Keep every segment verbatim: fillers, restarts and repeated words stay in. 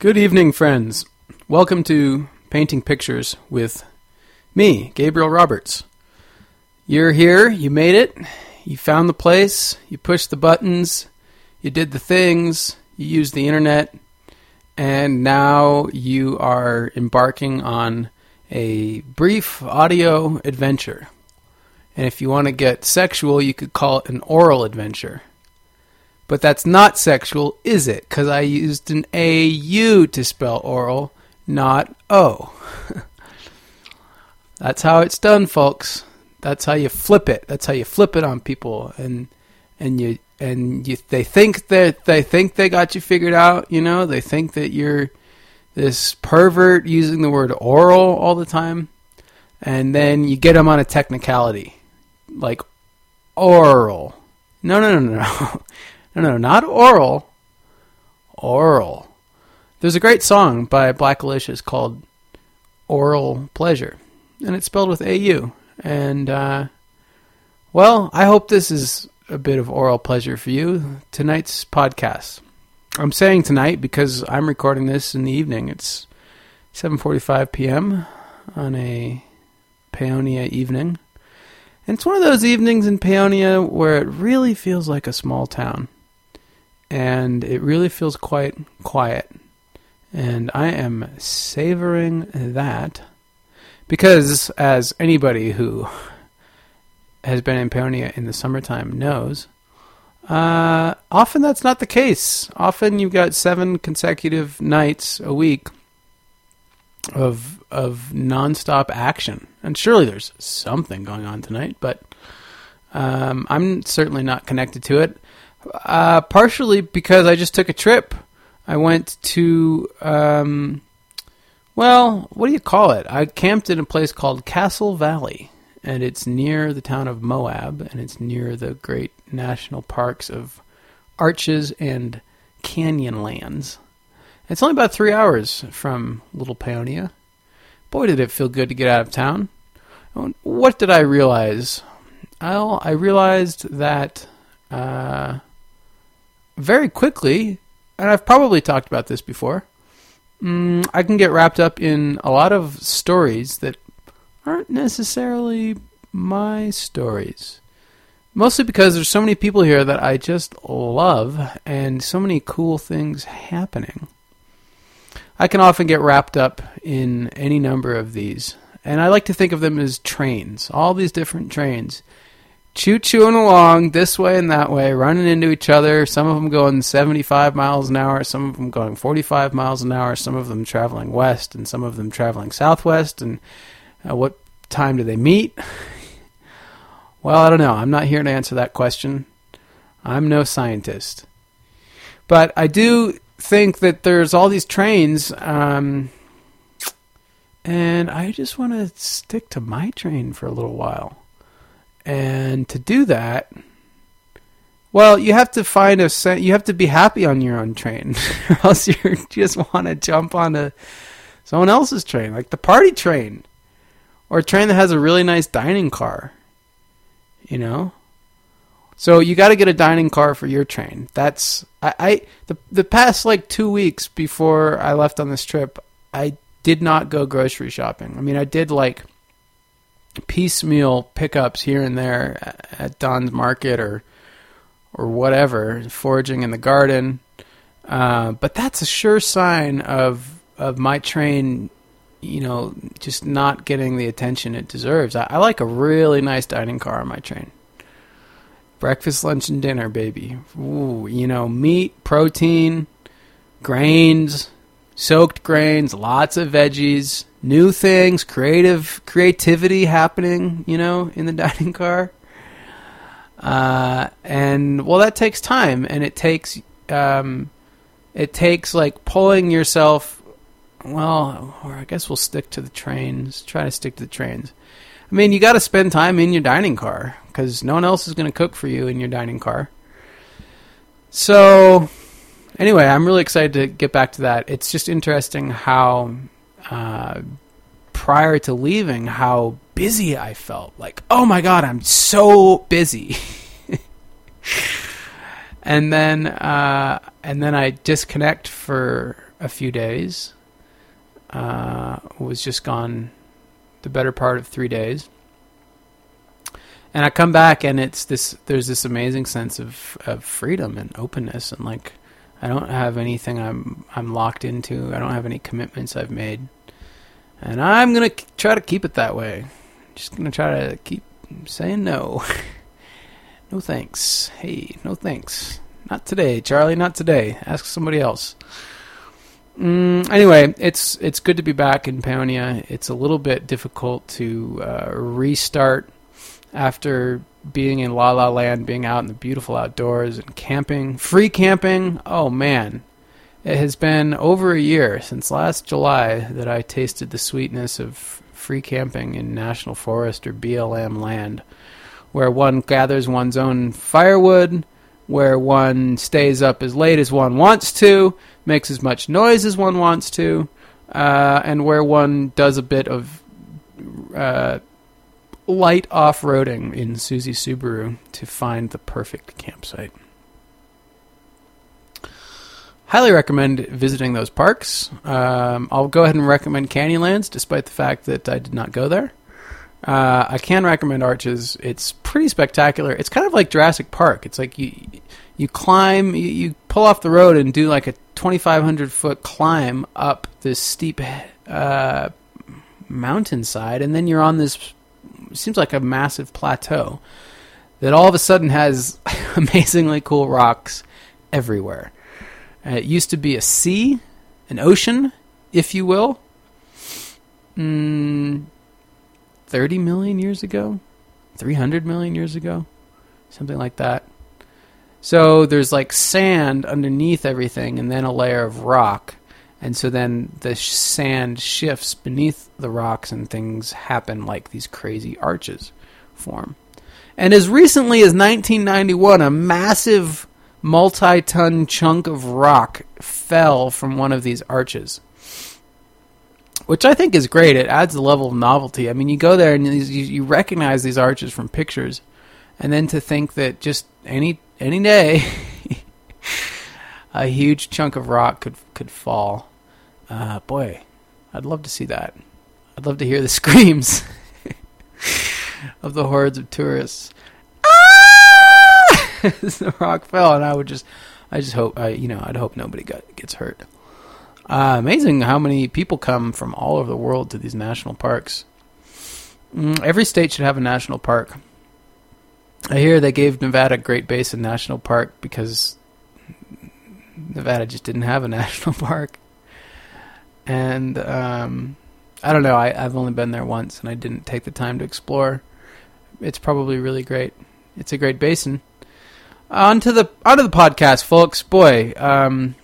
Good evening, friends. Welcome to Painting Pictures with me, Gabriel Roberts. You're here, you made it, you found the place, you pushed the buttons, you did the things, you used the internet, and now you are embarking on a brief audio adventure. And if you want to get sexual, you could call it an oral adventure. But that's not sexual, is it? Because I used an A U to spell oral, not O. That's how it's done, folks. That's how you flip it. That's how you flip it on people, and and you and you they think that they think they got you figured out. You know, they think that you're this pervert using the word oral all the time, and then you get them on a technicality, like oral. No, no, no, no. No, no, not oral. Oral. There's a great song by Blackalicious called Oral Pleasure, and it's spelled with A U. And, uh, well, I hope this is a bit of oral pleasure for you. Tonight's podcast. I'm saying tonight because I'm recording this in the evening. It's seven forty-five p.m. on a Paonia evening. And it's one of those evenings in Paonia where it really feels like a small town. And it really feels quite quiet. And I am savoring that. Because, as anybody who has been in Paonia in the summertime knows, uh, often that's not the case. Often you've got seven consecutive nights a week of of nonstop action. And surely there's something going on tonight, but um, I'm certainly not connected to it. Uh, partially because I just took a trip. I went to, um, well, what do you call it? I camped in a place called Castle Valley, and it's near the town of Moab, and it's near the great national parks of Arches and Canyonlands. It's only about three hours from Little Paonia. Boy, did it feel good to get out of town. What did I realize? Well, I realized that uh, very quickly, and I've probably talked about this before, um, I can get wrapped up in a lot of stories that aren't necessarily my stories. Mostly because there's so many people here that I just love, and so many cool things happening. I can often get wrapped up in any number of these. And I like to think of them as trains. All these different trains. Choo-chooing along this way and that way, running into each other. Some of them going seventy-five miles an hour. Some of them going forty-five miles an hour. Some of them traveling west and some of them traveling southwest. And uh, what time do they meet? Well, I don't know. I'm not here to answer that question. I'm no scientist. But I do think that there's all these trains, um, and I just want to stick to my train for a little while. And to do that, well, you have to find a sen- you have to be happy on your own train, or else you just want to jump onto someone else's train, like the party train, or a train that has a really nice dining car. You know. So you got to get a dining car for your train. That's I, I the the past like two weeks before I left on this trip, I did not go grocery shopping. I mean, I did like piecemeal pickups here and there at Don's Market or or whatever, foraging in the garden. Uh, but that's a sure sign of of my train, you know, just not getting the attention it deserves. I, I like a really nice dining car on my train. Breakfast, lunch, and dinner, baby. Ooh, you know, meat, protein, grains, soaked grains, lots of veggies, new things, creative creativity happening, you know, in the dining car. Uh, and, well, that takes time, and it takes, um, it takes, like, pulling yourself, well, or I guess we'll stick to the trains, try to stick to the trains. I mean, you got to spend time in your dining car because no one else is going to cook for you in your dining car. So, anyway, I'm really excited to get back to that. It's just interesting how, uh, prior to leaving, how busy I felt. Like, oh my God, I'm so busy. and then, uh, and then I disconnect for a few days. Uh, was just gone the better part of three days. And I come back and it's this, there's this amazing sense of, of freedom and openness. And like, I don't have anything I'm, I'm locked into. I don't have any commitments I've made, and I'm going to try to keep it that way. Just going to try to keep saying no. No thanks. Hey, no thanks. Not today, Charlie, not today. Ask somebody else. Mm, anyway, it's it's good to be back in Paonia. It's a little bit difficult to uh, restart after being in La La Land, being out in the beautiful outdoors and camping. Free camping? Oh, man. It has been over a year since last July that I tasted the sweetness of free camping in National Forest or B L M land, where one gathers one's own firewood, where one stays up as late as one wants to, makes as much noise as one wants to, uh, and where one does a bit of uh, light off-roading in Suzuki Subaru to find the perfect campsite. Highly recommend visiting those parks. Um, I'll go ahead and recommend Canyonlands, despite the fact that I did not go there. Uh, I can recommend Arches. It's pretty spectacular. It's kind of like Jurassic Park. It's like you you climb, you, you pull off the road and do like a twenty-five hundred foot climb up this steep uh, mountainside, and then you're on this, seems like a massive plateau that all of a sudden has amazingly cool rocks everywhere. Uh, it used to be a sea, an ocean, if you will. Mm, thirty million years ago, three hundred million years ago, something like that. So there's like sand underneath everything and then a layer of rock. And so then the sh- sand shifts beneath the rocks and things happen like these crazy arches form. And as recently as nineteen ninety-one, a massive multi-ton chunk of rock fell from one of these arches, which I think is great. It adds a level of novelty. I mean, you go there and you, you recognize these arches from pictures, and then to think that just any any day a huge chunk of rock could could fall. Uh, boy, I'd love to see that. I'd love to hear the screams of the hordes of tourists. Ah! The rock fell, and I would just, I just hope, I, you know, I'd hope nobody got, gets hurt. Uh, amazing how many people come from all over the world to these national parks. Mm, every state should have a national park. I hear they gave Nevada Great Basin National Park because Nevada just didn't have a national park. And um, I don't know, I, I've only been there once and I didn't take the time to explore. It's probably really great. It's a great basin. Onto the, onto the podcast, folks. Boy, um...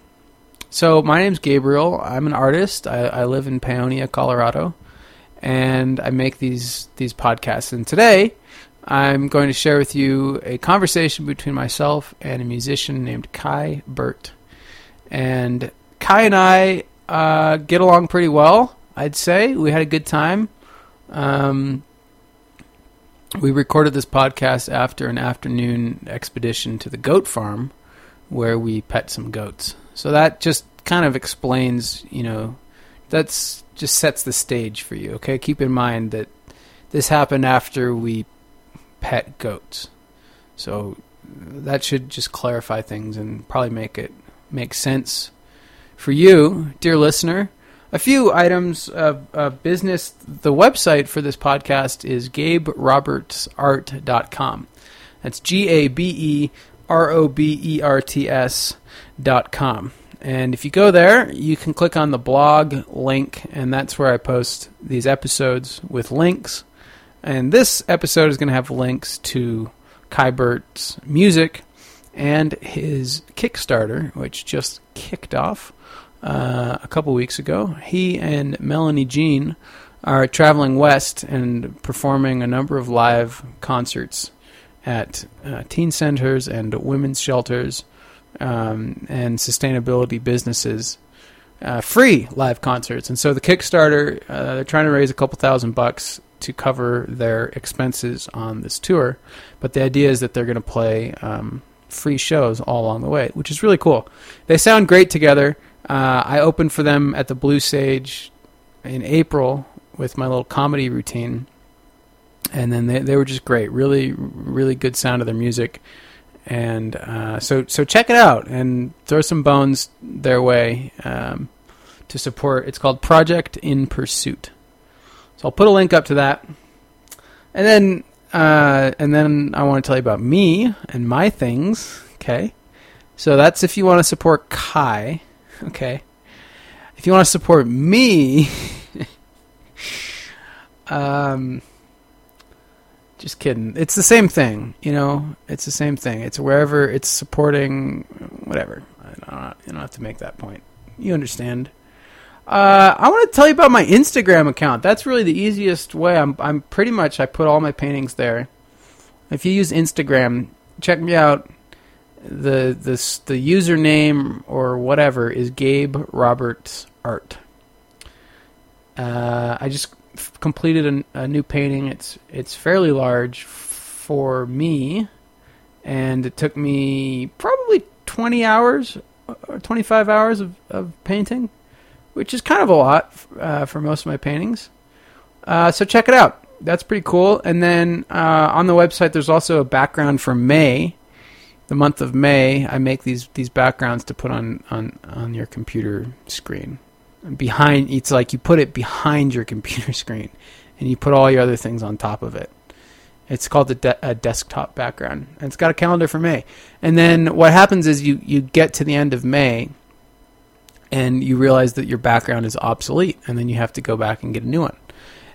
So my name's Gabriel. I'm an artist. I, I live in Paonia, Colorado, and I make these these podcasts. And today I'm going to share with you a conversation between myself and a musician named Ky Burt. And Ky and I uh, get along pretty well, I'd say. We had a good time. Um, we recorded this podcast after an afternoon expedition to the goat farm where we pet some goats. So that just kind of explains, you know, that's just sets the stage for you, okay? Keep in mind that this happened after we pet goats. So that should just clarify things and probably make it make sense for you, dear listener. A few items of, of business. The website for this podcast is gabe roberts art dot com. That's G A B E R O B E R T S dot com. And if you go there, you can click on the blog link, and that's where I post these episodes with links. And this episode is going to have links to Ky Burt's music and his Kickstarter, which just kicked off uh, a couple weeks ago. He and Melanie Jean are traveling west and performing a number of live concerts at uh, teen centers and women's shelters um, and sustainability businesses, uh, free live concerts. And so the Kickstarter, uh, they're trying to raise a couple thousand bucks to cover their expenses on this tour. But the idea is that they're going to play um, free shows all along the way, which is really cool. They sound great together. Uh, I opened for them at the Blue Sage in April with my little comedy routine. And then they, they were just great. Really, really good sound of their music. And uh, so so check it out and throw some bones their way um, to support. It's called Project in Pursuit. So I'll put a link up to that. And then uh, and then I want to tell you about me and my things. Okay. So that's if you want to support Ky. Okay. If you want to support me... um. Just kidding. It's the same thing, you know. It's the same thing. It's wherever it's supporting, whatever. I don't, you don't have to make that point. You understand. Uh, I want to tell you about my Instagram account. That's really the easiest way. I'm, I'm pretty much. I put all my paintings there. If you use Instagram, check me out. The this the username or whatever is Gabe Roberts Art. Uh, I just. completed a, a new painting. It's it's fairly large for me, and it took me probably twenty hours or twenty-five hours of, of painting, which is kind of a lot uh, for most of my paintings. Uh, so check it out. That's pretty cool. And then uh, on the website, there's also a background for May, the month of May. I make these these backgrounds to put on on, on your computer screen. Behind, it's like you put it behind your computer screen, and you put all your other things on top of it. It's called a, de- a desktop background, and it's got a calendar for May. And then what happens is you you get to the end of May, and you realize that your background is obsolete, and then you have to go back and get a new one.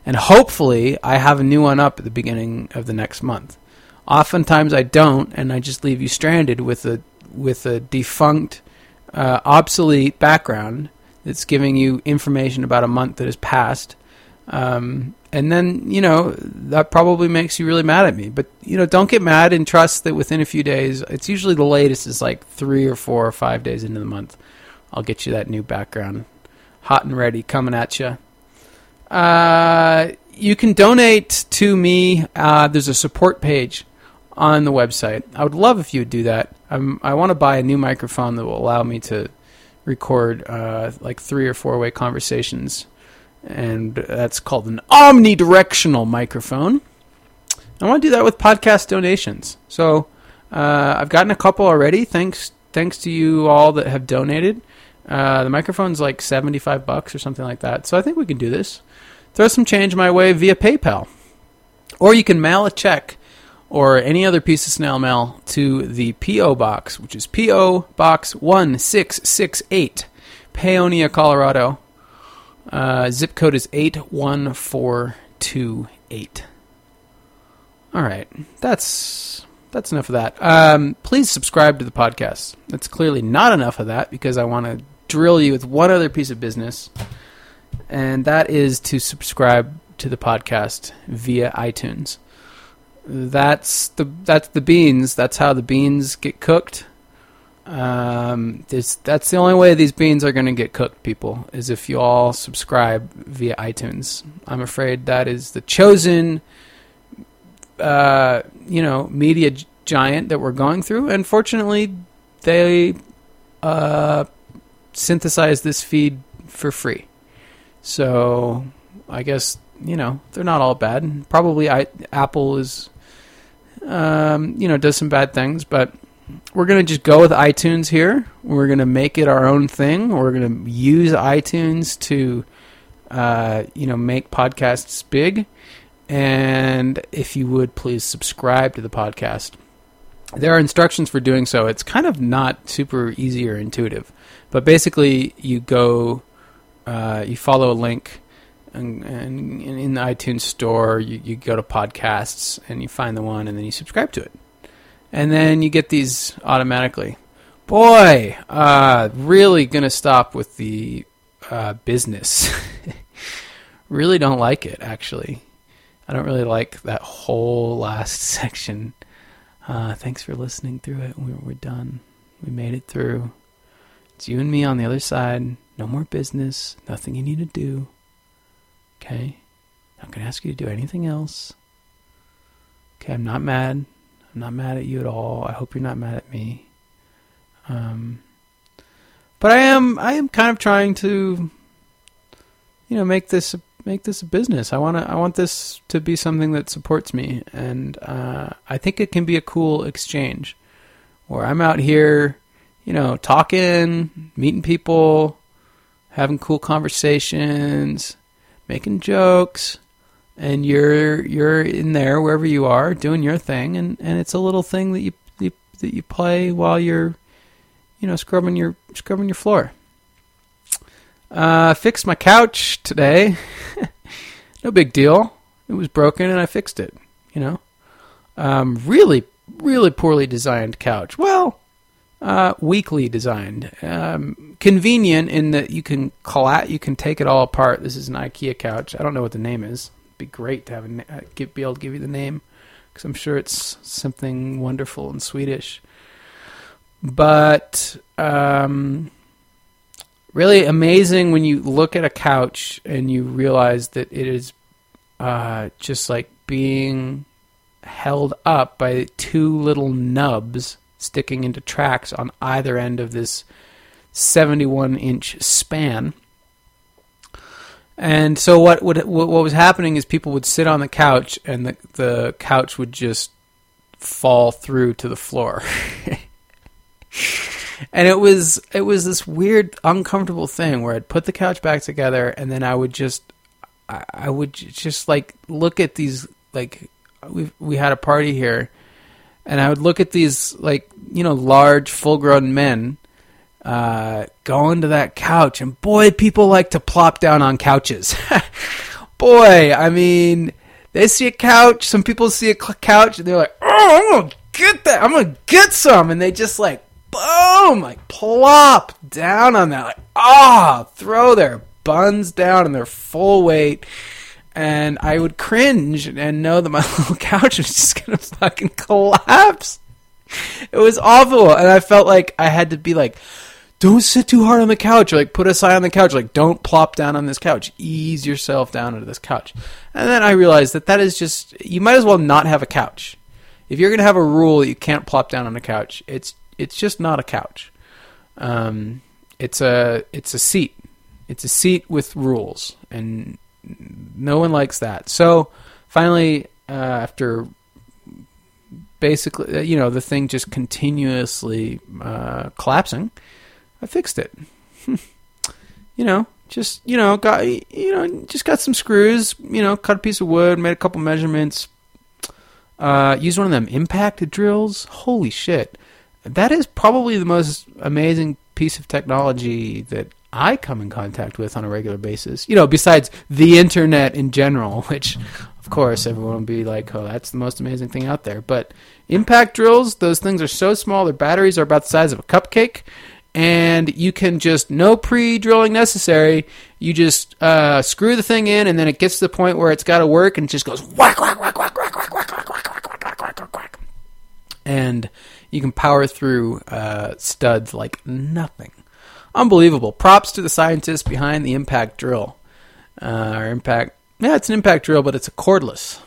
And hopefully, I have a new one up at the beginning of the next month. Oftentimes, I don't, and I just leave you stranded with a with a defunct, uh, obsolete background. It's giving you information about a month that has passed. Um, and then, you know, that probably makes you really mad at me. But, you know, don't get mad and trust that within a few days, it's usually the latest is like three or four or five days into the month, I'll get you that new background. Hot and ready, coming at you. Uh, you can donate to me. Uh, there's a support page on the website. I would love if you would do that. I'm, I want to buy a new microphone that will allow me to record uh, like three or four way conversations, and that's called an omnidirectional microphone. I want to do that with podcast donations. So uh, I've gotten a couple already. Thanks, thanks to you all that have donated. Uh, the microphone's like seventy-five bucks or something like that. So I think we can do this. Throw some change my way via PayPal, or you can mail a check or any other piece of snail mail to the P O Box, which is P O Box one six six eight, Paonia, Colorado. Uh, zip code is eight one four two eight. All right, that's that's enough of that. Um, please subscribe to the podcast. That's clearly not enough of that, because I want to drill you with one other piece of business, and that is to subscribe to the podcast via iTunes. That's the that's the beans. That's how the beans get cooked. Um, this that's the only way these beans are going to get cooked, people, is if you all subscribe via iTunes. I'm afraid that is the chosen, uh, you know, media giant that we're going through. And fortunately, they uh, synthesize this feed for free. So I guess, you know, they're not all bad. Probably I, Apple is... Um, you know, does some bad things, but we're going to just go with iTunes here. We're going to make it our own thing. We're going to use iTunes to, uh, you know, make podcasts big. And if you would, please subscribe to the podcast. There are instructions for doing so. It's kind of not super easy or intuitive, but basically you go, uh, you follow a link. And, and in the iTunes store, you, you go to podcasts and you find the one, and then you subscribe to it, and then you get these automatically. Boy, uh, really gonna stop with the uh, business. Really don't like it. Actually, I don't really like that whole last section. Uh, thanks for listening through it. We're, we're done. We made it through. It's you and me on the other side. No more business. Nothing you need to do. Okay, I'm not going to ask you to do anything else. Okay, I'm not mad. I'm not mad at you at all. I hope you're not mad at me. Um, But I am I am kind of trying to, you know, make this make this a business. I want to I want this to be something that supports me, and uh, I think it can be a cool exchange, where I'm out here, you know, talking, meeting people, having cool conversations, making jokes, and you're you're in there wherever you are doing your thing, and, and it's a little thing that you, you that you play while you're, you know, scrubbing your scrubbing your floor. Uh, fixed my couch today. No big deal. It was broken and I fixed it. You know, um, really, really poorly designed couch. Well, uh, weakly designed. Um, convenient in that you can colla- you can take it all apart. This is an IKEA couch. I don't know what the name is. It'd be great to have a na- be able to give you the name, because I'm sure it's something wonderful in Swedish. But um, really amazing when you look at a couch and you realize that it is uh, just like being held up by two little nubs sticking into tracks on either end of this seventy-one inch span. And so what would what was happening is people would sit on the couch and the, the couch would just fall through to the floor. And it was it was this weird, uncomfortable thing where I'd put the couch back together, and then I would just I, I would just like look at these, like we we had a party here, and I would look at these, like, you know, large full grown men uh, going to that couch, and boy, people like to plop down on couches. Boy, I mean, they see a couch. Some people see a couch, and they're like, "Oh, I'm gonna get that! I'm gonna get some!" And they just like, boom, like plop down on that, like, ah, oh, throw their buns down and their full weight. And I would cringe and know that my little couch was just going to fucking collapse. It was awful. And I felt like I had to be like, don't sit too hard on the couch. Or like put a sign on the couch. Like, don't plop down on this couch. Ease yourself down into this couch. And then I realized that that is just, you might as well not have a couch. If you're going to have a rule that you can't plop down on a couch, it's It's just not a couch. Um, it's a it's a seat. It's a seat with rules, and no one likes that. So finally, uh, after basically, you know, the thing just continuously uh, collapsing, I fixed it. you know, just you know, got you know, just got some screws. You know, cut a piece of wood, made a couple measurements. Uh, used one of them impact drills. Holy shit. That is probably the most amazing piece of technology that I come in contact with on a regular basis. You know, besides the internet in general, which, of course, everyone will be like, oh, that's the most amazing thing out there. But impact drills, those things are so small, their batteries are about the size of a cupcake. And you can just, no pre-drilling necessary, you just uh, screw the thing in, and then it gets to the point where it's got to work, and it just goes whack, whack, whack, whack, whack, whack, whack, whack, whack, whack, whack, whack, whack. And you can power through uh, studs like nothing. Unbelievable. Props to the scientists behind the impact drill. Uh, or impact. Yeah, it's an impact drill, but it's a cordless.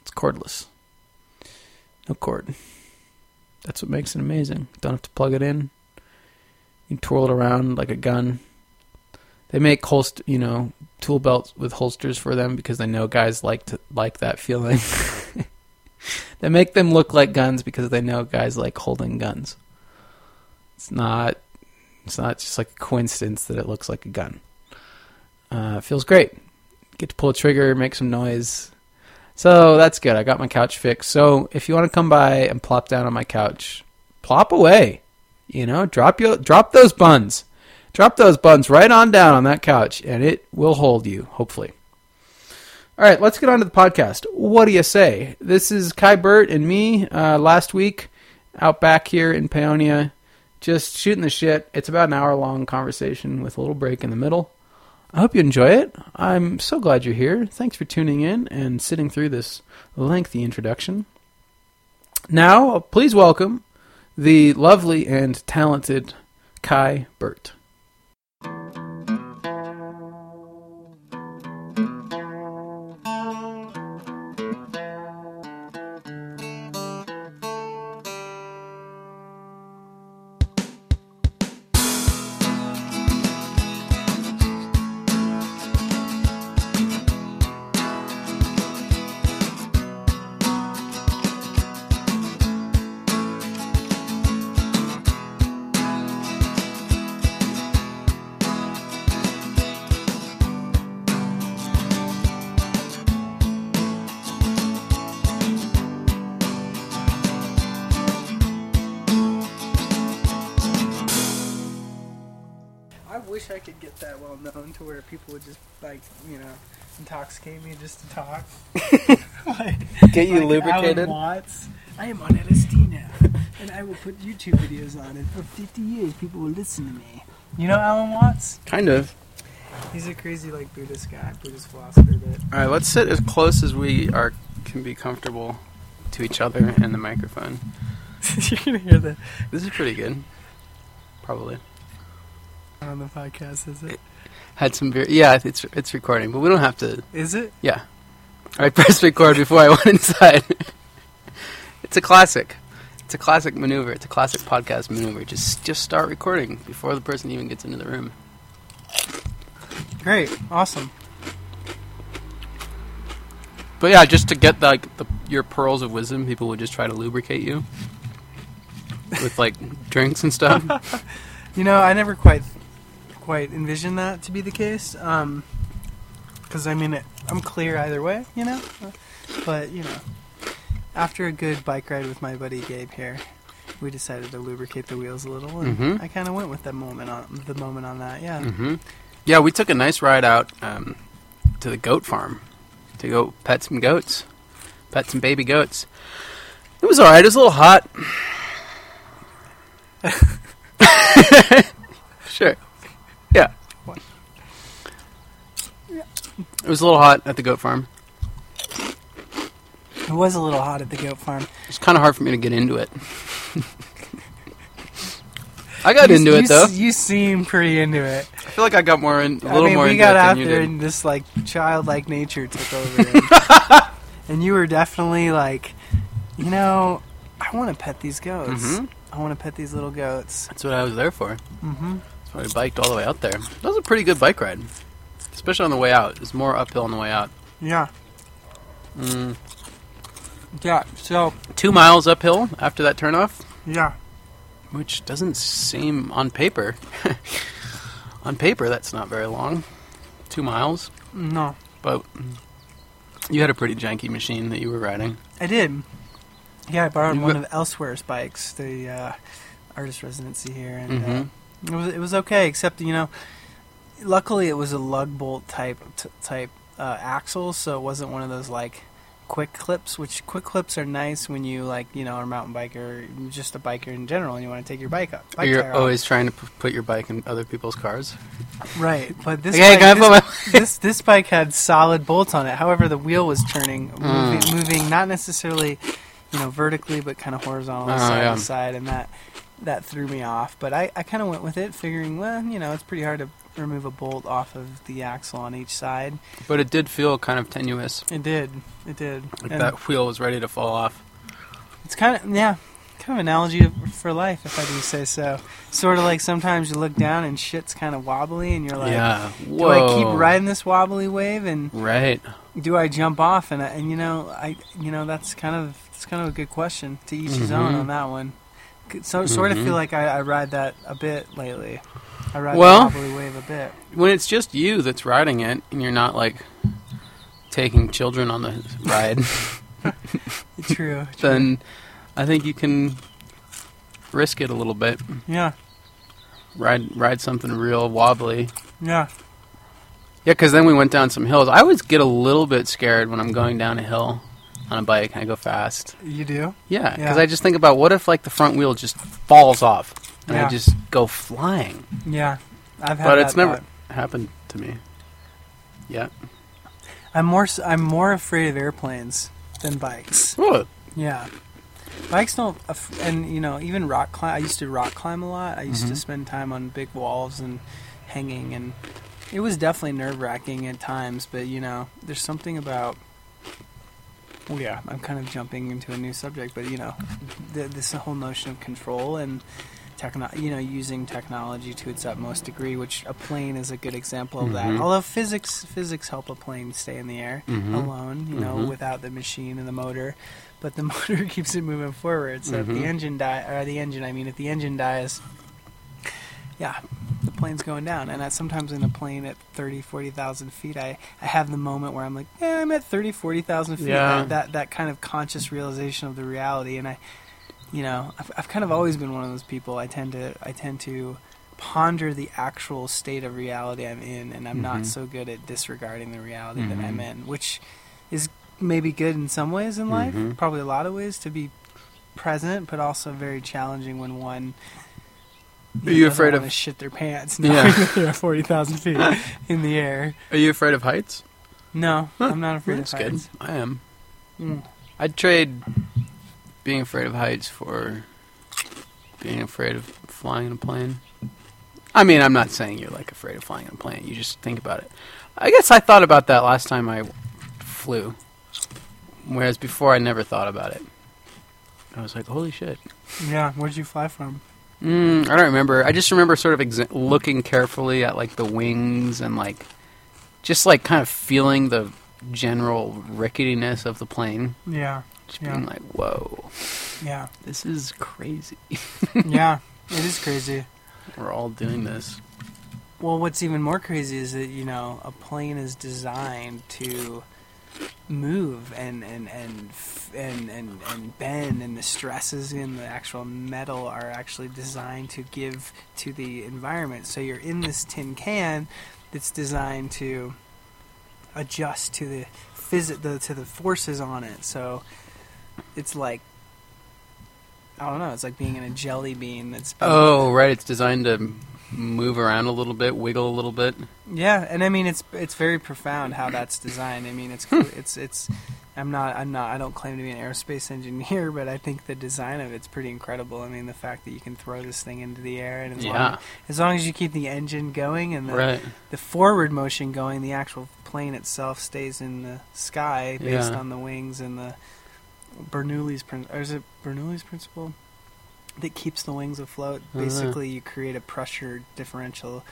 It's cordless. No cord. That's what makes it amazing. Don't have to plug it in. You can twirl it around like a gun. They make holst, you know, tool belts with holsters for them because they know guys like to like that feeling. They make them look like guns because they know guys like holding guns. It's not it's not just like a coincidence that it looks like a gun. Uh, it feels great. Get to pull a trigger, make some noise. So that's good. I got my couch fixed. So if you want to come by and plop down on my couch, plop away. You know, drop your drop those buns. Drop those buns right on down on that couch, and it will hold you, hopefully. All right, let's get on to the podcast. What do you say? This is Ky Burt and me uh, last week out back here in Paonia, just shooting the shit. It's about an hour-long conversation with a little break in the middle. I hope you enjoy it. I'm so glad you're here. Thanks for tuning in and sitting through this lengthy introduction. Now, please welcome the lovely and talented Ky Burt. I could get that well known to where people would just, like, you know, intoxicate me just to talk. like, get you like lubricated. Alan Watts. I am on L S D now, and I will put YouTube videos on, and for fifty years, people will listen to me. You know Alan Watts? Kind of. He's a crazy, like, Buddhist guy, Buddhist philosopher. All right, let's sit as close as we are can be comfortable to each other and the microphone. You're going to hear that. This is pretty good. Probably. Not on the podcast, is it? It had some beer. Yeah, it's it's recording, but we don't have to. Is it? Yeah. I pressed record before I went inside. It's a classic. It's a classic maneuver. It's a classic podcast maneuver. Just just start recording before the person even gets into the room. Great. Awesome. But yeah, just to get the, like the, your pearls of wisdom, people would just try to lubricate you with like drinks and stuff. You know, I never quite quite envisioned that to be the case. Um, 'cause I mean, it, I'm clear either way, you know? But, you know, after a good bike ride with my buddy Gabe here, we decided to lubricate the wheels a little, and mm-hmm. I kind of went with the moment on the moment on that, yeah. Mm-hmm. Yeah, we took a nice ride out um, to the goat farm to go pet some goats, pet some baby goats. It was all right. It was a little hot. Sure. Yeah. It was a little hot at the goat farm. It was a little hot at the goat farm. It's kind of hard for me to get into it. I got you, into you it though. S- you seem pretty into it. I feel like I got more in, a little I mean, more into it than you did. We got out there and this like childlike nature took over, and, and you were definitely like, you know, I want to pet these goats. Mm-hmm. I want to pet these little goats. That's what I was there for. Mm-hmm. That's why I biked all the way out there. That was a pretty good bike ride, especially on the way out. It's more uphill on the way out. Yeah. Mm. Yeah. So two miles uphill after that turnoff. Yeah. Which doesn't seem, on paper, on paper that's not very long. Two miles. No. But you had a pretty janky machine that you were riding. I did. Yeah, I borrowed you one go- of Elsewhere's bikes, the uh, artist residency here. And mm-hmm. uh, it was it was okay, except, you know, luckily it was a lug bolt type, t- type uh, axle, so it wasn't one of those, like, quick clips, which quick clips are nice when you, like, you know, are a mountain biker, just a biker in general, and you want to take your bike up. Bike You're always off. Trying to p- put your bike in other people's cars. Right, but this, okay, bike, this, my- this this bike had solid bolts on it. However, the wheel was turning, mm. moving, moving, not necessarily, you know, vertically, but kind of horizontal, oh, side yeah. to side, and that that threw me off. But I, I kind of went with it, figuring, well, you know, it's pretty hard to remove a bolt off of the axle on each side. But it did feel kind of tenuous. It did. It did. Like, and that wheel was ready to fall off. It's kind of, yeah, kind of an analogy for life, if I do say so. Sort of like sometimes you look down and shit's kind of wobbly and you're like, yeah. do I keep riding this wobbly wave and right. do I jump off? And, I, and you know, I you know that's kind of that's kind of a good question. To each mm-hmm. his own on that one. So mm-hmm. sort of feel like I, I ride that a bit lately. I ride well, the wobbly wave a bit. When it's just you that's riding it, and you're not, like, taking children on the ride, true, true. Then I think you can risk it a little bit. Yeah. Ride ride something real wobbly. Yeah. Yeah, because then we went down some hills. I always get a little bit scared when I'm going down a hill on a bike and I go fast. You do? Yeah, because yeah. I just think about, what if, like, the front wheel just falls off? And yeah. I just go flying. Yeah, I've had but that. But it's never thought. happened to me. Yeah, I'm more I'm more afraid of airplanes than bikes. What? Yeah, bikes don't. And you know, even rock climb. I used to rock climb a lot. I used mm-hmm. to spend time on big walls and hanging, and it was definitely nerve wracking at times. But you know, there's something about. Well, yeah, I'm kind of jumping into a new subject, but you know, th- this whole notion of control and. Techno- you know, using technology to its utmost degree, which a plane is a good example of mm-hmm. that. Although physics physics help a plane stay in the air mm-hmm. alone, you know, mm-hmm. without the machine and the motor, but the motor keeps it moving forward. So mm-hmm. if the engine die, or the engine, I mean, if the engine dies, yeah, the plane's going down. And I, sometimes in a plane at thirty, forty thousand feet, I, I have the moment where I'm like, yeah, I'm at thirty, forty thousand feet. Yeah. That that kind of conscious realization of the reality, and I. You know, I've, I've kind of always been one of those people. I tend to, I tend to ponder the actual state of reality I'm in, and I'm mm-hmm. not so good at disregarding the reality mm-hmm. that I'm in, which is maybe good in some ways in life, mm-hmm. probably a lot of ways to be present, but also very challenging when one Are you afraid of shit their pants knowing that they're forty thousand feet in the air. Are you afraid of heights? No, huh. I'm not afraid That's of heights. Good. I am. Mm. I'd trade being afraid of heights for being afraid of flying in a plane. I mean, I'm not saying you're like afraid of flying in a plane. You just think about it. I guess I thought about that last time I flew, whereas before I never thought about it. I was like, holy shit. Yeah, where did you fly from? Mm, I don't remember. I just remember sort of exa- looking carefully at like the wings and like just like kind of feeling the general ricketiness of the plane. Yeah. Just yeah. being like, whoa. Yeah. This is crazy. Yeah, it is crazy. We're all doing this. Well, what's even more crazy is that, you know, a plane is designed to move and and and and and, and bend, and the stresses in the actual metal are actually designed to give to the environment. So you're in this tin can that's designed to adjust to the phys- the to the forces on it. So it's like, I don't know, it's like being in a jelly bean that's been oh right it's designed to move around a little bit, wiggle a little bit. Yeah, and I mean it's it's very profound how that's designed. I mean it's it's it's I'm not I'm not I don't claim to be an aerospace engineer, but I think the design of it's pretty incredible. I mean the fact that you can throw this thing into the air, and as, yeah. long, as long as you keep the engine going and the right. the forward motion going, the actual plane itself stays in the sky based yeah. on the wings and the Bernoulli's prin- or is it Bernoulli's principle? That keeps the wings afloat. Uh-huh. Basically, you create a pressure differential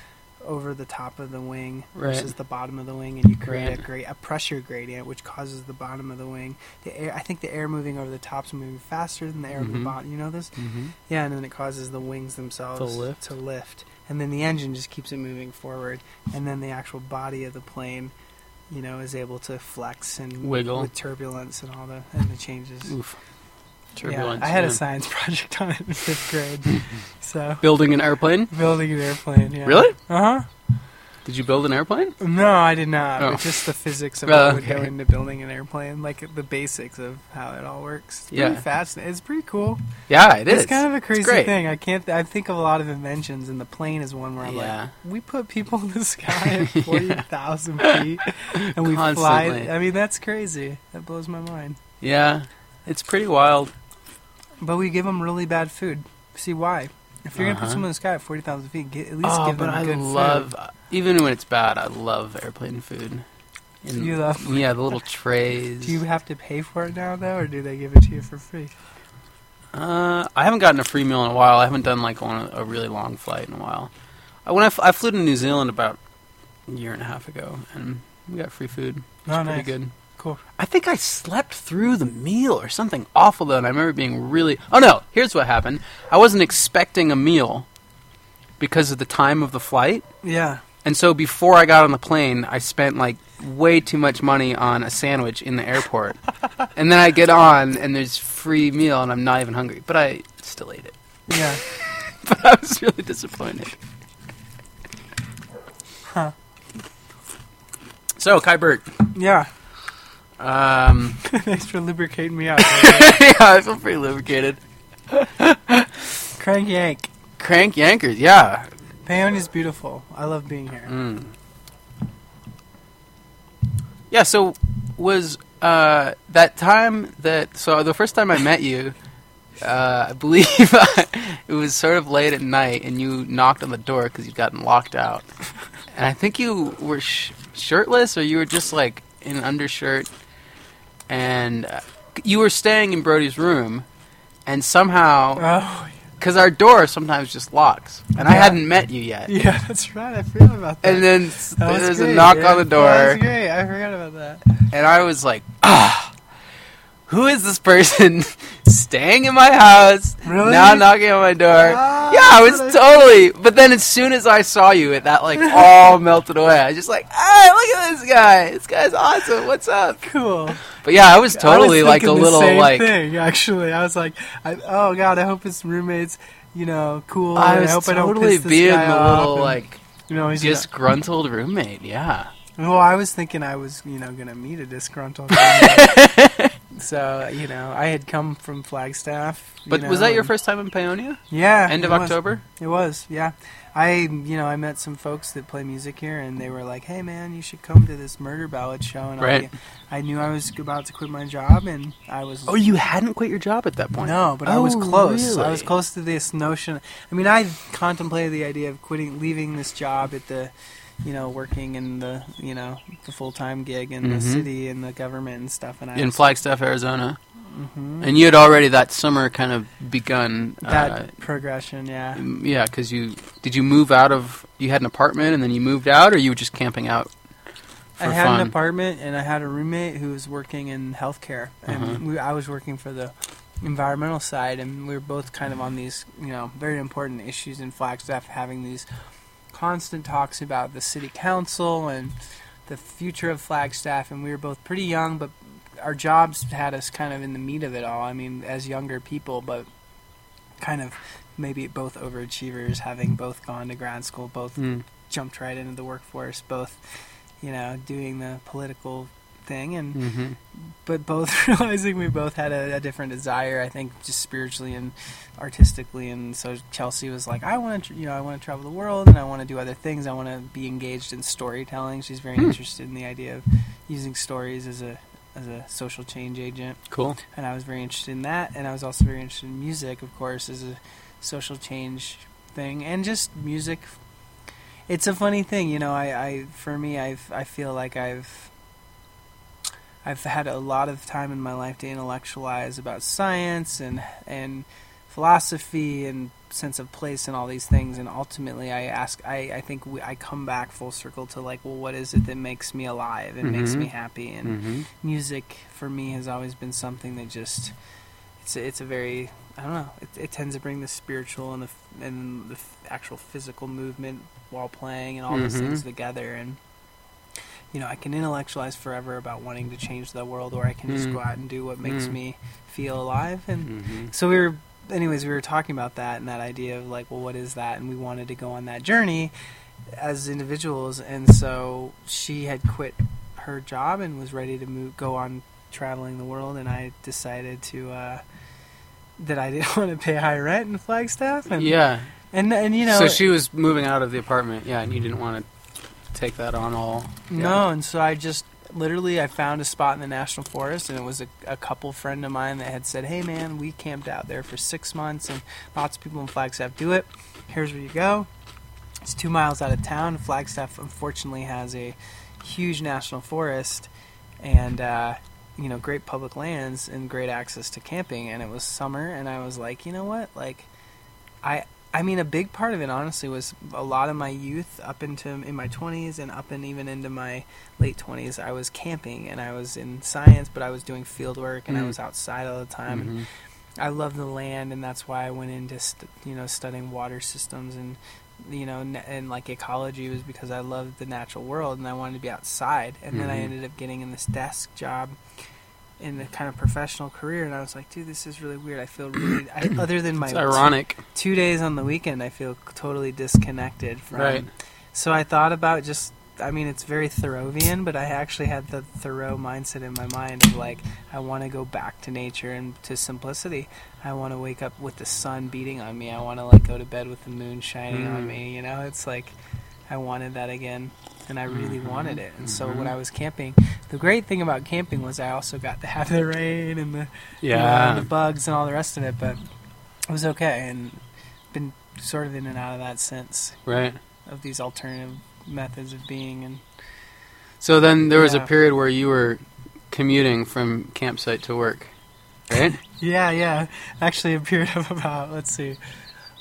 over the top of the wing right. versus the bottom of the wing, and you create right. a, gra- a pressure gradient, which causes the bottom of the wing. The air, I think the air moving over the top is moving faster than the air mm-hmm. over the bottom. You know this? Mm-hmm. Yeah, and then it causes the wings themselves to lift. to lift. And then the engine just keeps it moving forward, and then the actual body of the plane, you know, is able to flex and wiggle with turbulence and all the and the changes. Oof. Yeah, I had yeah. a science project on it in fifth grade. So building an airplane? Building an airplane, yeah. Really? Uh-huh. Did you build an airplane? No, I did not. Oh. But just the physics of uh, what would okay. go into building an airplane, like the basics of how it all works. It's yeah. pretty fascinating. It's pretty cool. Yeah, it is. It's kind of a crazy thing. I can't. Th- I think of a lot of inventions, and the plane is one where I'm yeah. like, we put people in the sky at forty thousand yeah. feet, and Constantly. we fly. I mean, that's crazy. That blows my mind. Yeah, it's pretty wild. But we give them really bad food. See why? If you're uh-huh. going to put someone in the sky at forty thousand feet, get, at least oh, give them but good I love, food. Uh, even when it's bad, I love airplane food. And you love food? Yeah, the little trays. Do you have to pay for it now, though, or do they give it to you for free? Uh, I haven't gotten a free meal in a while. I haven't done like on a, a really long flight in a while. I, when I, f- I flew to New Zealand about a year and a half ago, and we got free food. It was oh, pretty nice. good. Cool. I think I slept through the meal or something awful, though, and I remember being really... Oh, no, here's what happened. I wasn't expecting a meal because of the time of the flight. Yeah. And so before I got on the plane, I spent, like, way too much money on a sandwich in the airport. And then I get on, and there's free meal, and I'm not even hungry. But I still ate it. Yeah. But I was really disappointed. Huh. So, Ky Burt. Yeah. Um, Thanks for lubricating me up. Yeah, I feel pretty lubricated. Crank yank. Crank yankers, yeah. Paonia's beautiful. I love being here. Mm. Yeah, so was uh, that time that... So the first time I met you, uh, I believe it was sort of late at night, and you knocked on the door because you'd gotten locked out. And I think you were sh- shirtless, or you were just like in an undershirt... And uh, you were staying in Brody's room, and somehow, because oh, yeah. our door sometimes just locks, and yeah. I hadn't met you yet. Yeah, that's right. I forgot about that. And then that there's great. a knock yeah. on the door. That was great. I forgot about that. And I was like, ah, who is this person staying in my house, really? now knocking on my door? Ah, yeah, I was totally. But then as soon as I saw you, it that like all melted away. I was just like, ah, look at this guy. This guy's awesome. What's up? Cool. But yeah, I was totally I was like a little the same like thing, actually. I was like, I, oh god, I hope his roommate's you know, cool. I, I was hope totally I don't piss being this guy the off little and, like you know, disgruntled you know, roommate. Yeah. Well, I was thinking I was you know gonna meet a disgruntled roommate. So, you know, I had come from Flagstaff. But know, was that your first time in Paonia? Yeah. End of it October? Was. It was, yeah. I, you know, I met some folks that play music here, and they were like, hey, man, you should come to this murder ballad show. And right. I, I knew I was about to quit my job, and I was... Oh, you hadn't quit your job at that point? No, but oh, I was close. Really? I was close to this notion. I mean, I contemplated the idea of quitting, leaving this job at the... you know, working in the, you know, the full-time gig in mm-hmm. the city and the government and stuff. And I in Flagstaff, Arizona. Mm-hmm. And you had already that summer kind of begun. That uh, progression, yeah. Yeah, because you, did you move out of, you had an apartment and then you moved out, or you were just camping out for fun? I had fun? an apartment and I had a roommate who was working in healthcare. And uh-huh. we, I was working for the environmental side, and we were both kind of on these, you know, very important issues in Flagstaff, having these constant talks about the city council and the future of Flagstaff, and we were both pretty young, but our jobs had us kind of in the meat of it all. I mean, as younger people, but kind of maybe both overachievers, having both gone to grad school, both mm. jumped right into the workforce, both, you know, doing the political thing, and mm-hmm. but both realizing we both had a, a different desire, I think, just spiritually and artistically. And so Chelsea was like, I want to, you know, I want to travel the world, and I want to do other things. I want to be engaged in storytelling. She's very mm. interested in the idea of using stories as a as a social change agent. Cool. And I was very interested in that, and I was also very interested in music, of course, as a social change thing, and just music. It's a funny thing, you know. I, I for me, I've I feel like I've. I've had a lot of time in my life to intellectualize about science and and philosophy and sense of place and all these things, and ultimately I ask I, I think we, I come back full circle to like, well, what is it that makes me alive and mm-hmm. makes me happy, and mm-hmm. music for me has always been something that just it's a, it's a very I don't know it, it tends to bring the spiritual and the and the actual physical movement while playing and all mm-hmm. those things together. And you know, I can intellectualize forever about wanting to change the world, or I can just mm. go out and do what makes mm. me feel alive. And mm-hmm. so we were, anyways, we were talking about that and that idea of like, well, what is that? And we wanted to go on that journey as individuals. And so she had quit her job and was ready to move, go on traveling the world. And I decided to, uh, that I didn't want to pay high rent in Flagstaff. And, yeah. And, and, you know. So she was moving out of the apartment. Yeah. And you didn't want to take that on all yeah. no and so I just literally I found a spot in the national forest, and it was a, a couple friend of mine that had said, hey man, we camped out there for six months, and lots of people in Flagstaff do it. Here's where you go. It's two miles out of town. Flagstaff unfortunately has a huge national forest and uh you know great public lands and great access to camping, and it was summer, and I was like, you know what, like I I mean, a big part of it, honestly, was a lot of my youth up into in my twenties and up and even into my late twenties. I was camping, and I was in science, but I was doing field work, and mm. I was outside all the time. Mm-hmm. And I love the land, and that's why I went into st- you know studying water systems and you know n- and like ecology, was because I loved the natural world and I wanted to be outside. And mm-hmm. then I ended up getting in this desk job in a kind of professional career, and I was like, dude, this is really weird. I feel really, I, other than my it's ironic. Two, two days on the weekend, I feel totally disconnected from. Right. So I thought about just, I mean, it's very Thoreauvian, but I actually had the Thoreau mindset in my mind of like, I want to go back to nature and to simplicity. I want to wake up with the sun beating on me. I want to like go to bed with the moon shining mm. on me. You know, it's like, I wanted that again. And I really mm-hmm. wanted it. And mm-hmm. so when I was camping, the great thing about camping was I also got to have the rain and the, yeah. you know, and the bugs and all the rest of it, but it was okay. And been sort of in and out of that since. Right. Of these alternative methods of being. And so then there was yeah. a period where you were commuting from campsite to work, right? yeah, yeah. Actually a period of about, let's see,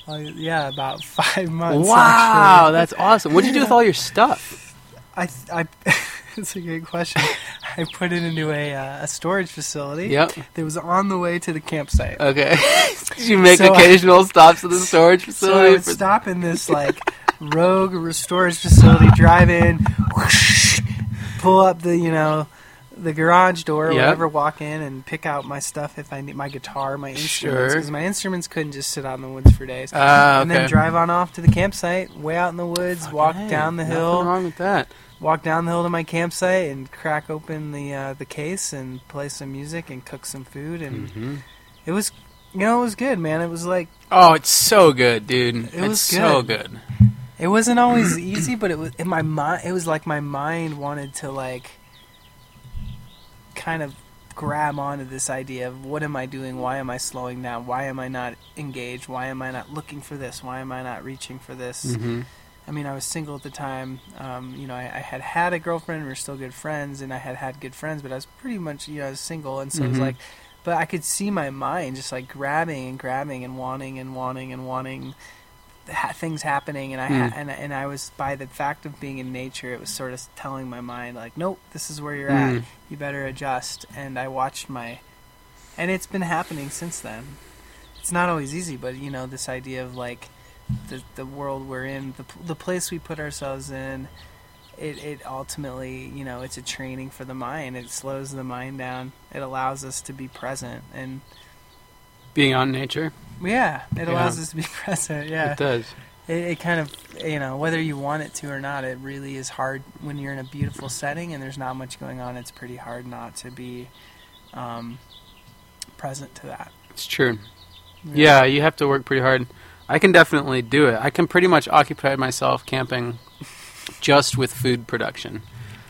uh, yeah, about five months. Wow, actually. That's awesome. What did you do yeah. with all your stuff? I, I, that's a great question. I put it into a uh, a storage facility yep. that was on the way to the campsite. Okay. Did you make so occasional I, stops at the storage facility? So I would for... stop in this, like, rogue storage facility, drive in, whoosh, pull up the, you know, the garage door or yep. whatever, walk in and pick out my stuff if I need my guitar, my instruments, because sure. my instruments couldn't just sit out in the woods for days. Uh, and okay. then drive on off to the campsite, way out in the woods, Fucking walk hey, down the hill. Nothing wrong with that. Walk down the hill to my campsite and crack open the uh, the case and play some music and cook some food, and mm-hmm. it was, you know, it was good, man. It was like, oh, it's so good, dude. It it's was good. so good. It wasn't always easy, but it was in my mind. It was like my mind wanted to like kind of grab onto this idea of what am I doing? Why am I slowing down? Why am I not engaged? Why am I not looking for this? Why am I not reaching for this? Mm-hmm. I mean, I was single at the time. Um, you know, I, I had had a girlfriend. We were still good friends, and I had had good friends, but I was pretty much, you know, I was single, and so mm-hmm. it was like, but I could see my mind just like grabbing and grabbing and wanting and wanting and wanting ha- things happening, and I mm. ha- and and I was, by the fact of being in nature, it was sort of telling my mind like, nope, this is where you're mm. at. You better adjust. And I watched my, and it's been happening since then. It's not always easy, but you know, this idea of like. The the world we're in, the the place we put ourselves in, it, it ultimately, you know, it's a training for the mind. It slows the mind down. It allows us to be present and being on nature. Yeah, it yeah. allows us to be present. Yeah, it does. It, it kind of, you know, whether you want it to or not, it really is hard when you're in a beautiful setting and there's not much going on. It's pretty hard not to be um, present to that. It's true. Yeah, yeah, you have to work pretty hard. I can definitely do it. I can pretty much occupy myself camping just with food production.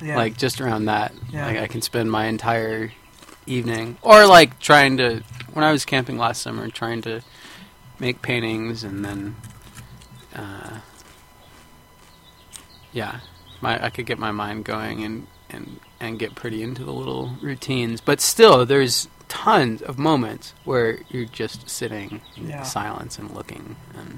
Yeah. Like, just around that. Yeah. Like, I can spend my entire evening. Or, like, trying to... When I was camping last summer, trying to make paintings and then... Uh, yeah. my I could get my mind going and, and, and get pretty into the little routines. But still, there's... tons of moments where you're just sitting in yeah. silence and looking. And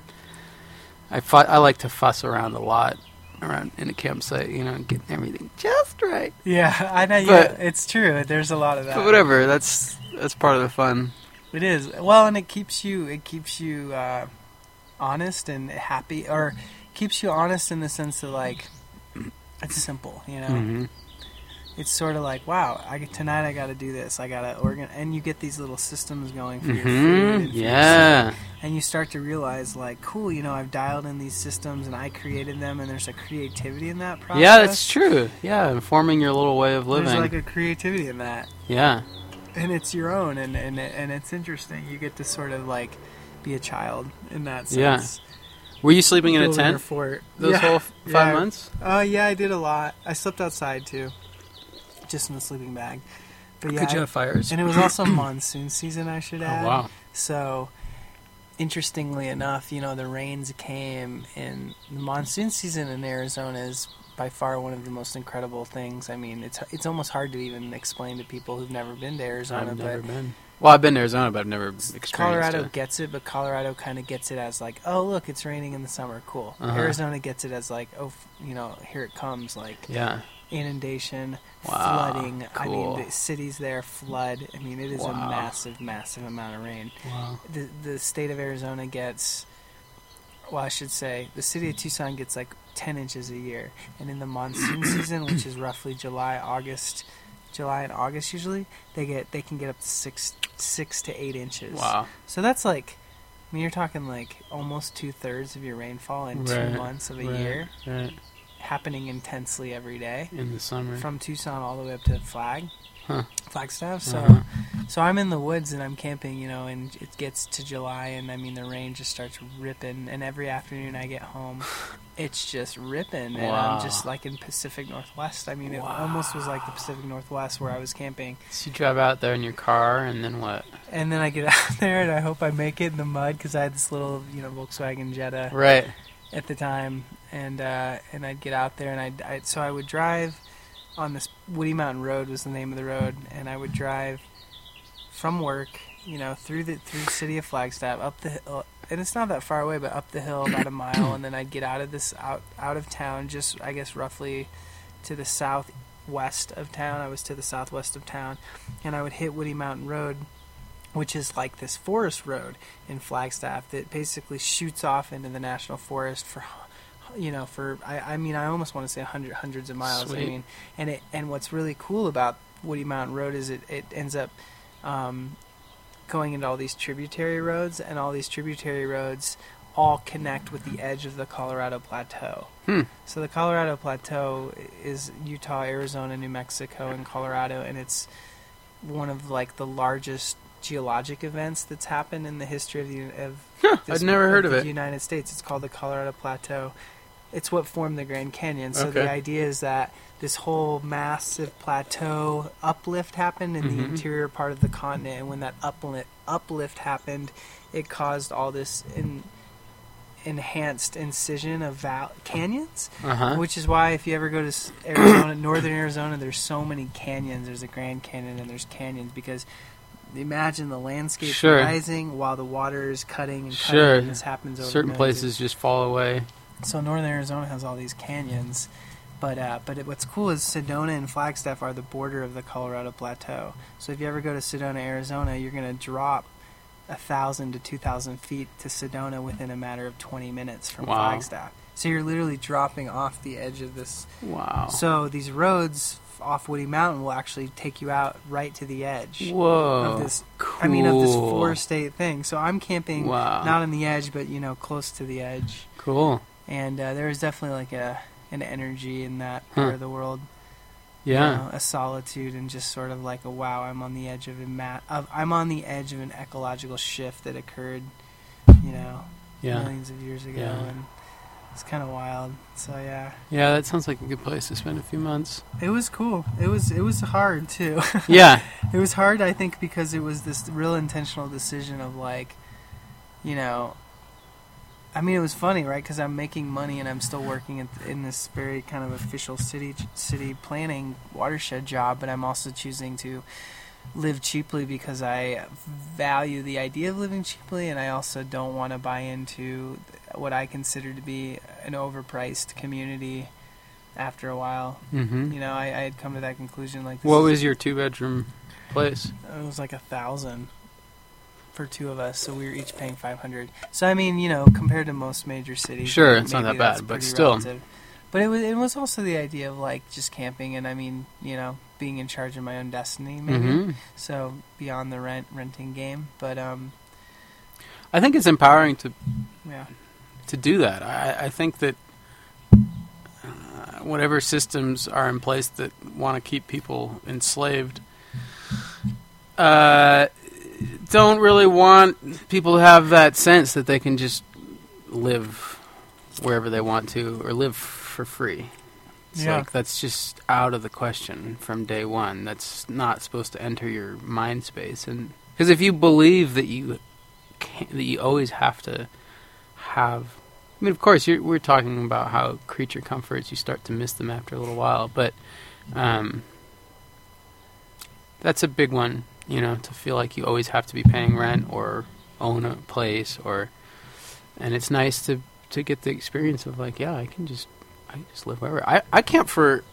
I fu- I like to fuss around a lot around in a campsite, you know, and getting everything just right. Yeah, I know. But, yeah, it's true. There's a lot of that. But whatever. That's that's part of the fun. It is. Well, and it keeps you it keeps you uh, honest and happy, or keeps you honest in the sense that like it's simple, you know. Mm-hmm. It's sort of like, wow, I get, tonight I got to do this. I got to organize. And you get these little systems going for mm-hmm. your food. And yeah. Your and you start to realize, like, cool, you know, I've dialed in these systems and I created them, and there's a creativity in that process. Yeah, that's true. Yeah, informing your little way of living. There's like a creativity in that. Yeah. And it's your own, and, and, and it's interesting. You get to sort of, like, be a child in that sense. Yeah. Were you sleeping in a tent fort. those yeah. whole f- yeah. five months? Oh, uh, yeah, I did a lot. I slept outside, too. Just in the sleeping bag, but yeah, could you have fires? And it was also monsoon season, I should add. Oh, wow! So, interestingly enough, you know, the rains came, and the monsoon season in Arizona is by far one of the most incredible things. I mean, it's it's almost hard to even explain to people who've never been to Arizona. I've never but been. Well, I've been to Arizona, but I've never experienced Colorado it. Colorado gets it, but Colorado kind of gets it as like, oh, look, it's raining in the summer, cool. Uh-huh. Arizona gets it as like, oh, you know, here it comes, like, yeah. Inundation, wow, flooding. Cool. I mean, the cities there flood. I mean, it is wow. a massive, massive amount of rain. Wow. The the state of Arizona gets, well, I should say, the city of Tucson gets like ten inches a year. And in the monsoon season, which is roughly July, August, July and August usually, they get they can get up to six six to eight inches. Wow. So that's like, I mean, you're talking like almost two thirds of your rainfall in right. two months of a right. year. Right. Happening intensely every day in the summer from Tucson all the way up to Flag, huh. Flagstaff. So, uh-huh. so I'm in the woods and I'm camping, you know, and it gets to July, and I mean the rain just starts ripping. And every afternoon I get home, it's just ripping, wow. and I'm just like in Pacific Northwest. I mean, wow. it almost was like the Pacific Northwest where I was camping. So you drive out there in your car, and then what? And then I get out there, and I hope I make it in the mud because I had this little, you know, Volkswagen Jetta, right. at the time, and uh, and I'd get out there, and I'd, I'd so I would drive on this Woody Mountain Road was the name of the road, and I would drive from work, you know, through the through the city of Flagstaff up the hill, and it's not that far away, but up the hill about a mile, and then I'd get out of this out out of town, just I guess roughly to the southwest of town. I was to the southwest of town, and I would hit Woody Mountain Road, which is like this forest road in Flagstaff that basically shoots off into the national forest for you know, for, I, I mean, I almost want to say hundred, hundreds of miles. Sweet. I mean, and it, and what's really cool about Woody Mountain Road is it, it ends up um, going into all these tributary roads, and all these tributary roads all connect with the edge of the Colorado Plateau. Hmm. So the Colorado Plateau is Utah, Arizona, New Mexico, and Colorado, and it's one of, like, the largest geologic events that's happened in the history of the of huh, I'd never heard of it. United States. It's called the Colorado Plateau. It's what formed the Grand Canyon. So okay. The idea is that this whole massive plateau uplift happened in mm-hmm. the interior part of the continent, and when that upli- uplift happened, it caused all this in, enhanced incision of val- canyons, uh-huh. which is why if you ever go to Arizona, northern Arizona, there's so many canyons. There's the Grand Canyon and there's canyons because imagine the landscape sure. rising while the water is cutting and cutting, sure. and this happens over certain places just fall away. So northern Arizona has all these canyons, but uh, but it, what's cool is Sedona and Flagstaff are the border of the Colorado Plateau. So if you ever go to Sedona, Arizona, you're going to drop a thousand to two thousand feet to Sedona within a matter of twenty minutes from wow. Flagstaff. So you're literally dropping off the edge of this. Wow. So these roads off Woody Mountain will actually take you out right to the edge. Whoa. Of this, cool. I mean, of this four-state thing. So I'm camping wow. not on the edge, but, you know, close to the edge. Cool. And uh, there is definitely like a an energy in that part huh. of the world. Yeah. You know, a solitude and just sort of like a wow, I'm on the edge of a mat. Of, I'm on the edge of an ecological shift that occurred, you know, yeah. millions of years ago. Yeah. And it's kind of wild. So yeah. Yeah, that sounds like a good place to spend a few months. It was cool. It was it was hard too. Yeah. It was hard, I think, because it was this real intentional decision of like, you know, I mean, it was funny, right? Because I'm making money and I'm still working at th- in this very kind of official city city planning watershed job, but I'm also choosing to live cheaply because I value the idea of living cheaply, and I also don't want to buy into what I consider to be an overpriced community after a while. Mm-hmm. You know, I, I had come to that conclusion. Like, this what was your two-bedroom place? It was like a thousand for two of us, so we were each paying five hundred. So, I mean, you know, compared to most major cities. Sure, it's not that bad, but still. Relative. But it was, it was also the idea of, like, just camping and, I mean, you know, being in charge of my own destiny, maybe. Mm-hmm. So beyond the rent renting game, but um, I think it's empowering to yeah to do that. I, I think that uh, whatever systems are in place that want to keep people enslaved, uh, don't really want people to have that sense that they can just live wherever they want to or live for free. It's yeah. like, that's just out of the question from day one. That's not supposed to enter your mind space. And because if you believe that you can, that you always have to have... I mean, of course, you're, we're talking about how creature comforts, you start to miss them after a little while. But um, that's a big one, you know, to feel like you always have to be paying rent or own a place. or, And it's nice to, to get the experience of, like, yeah, I can just... I just live wherever. I, I camped for,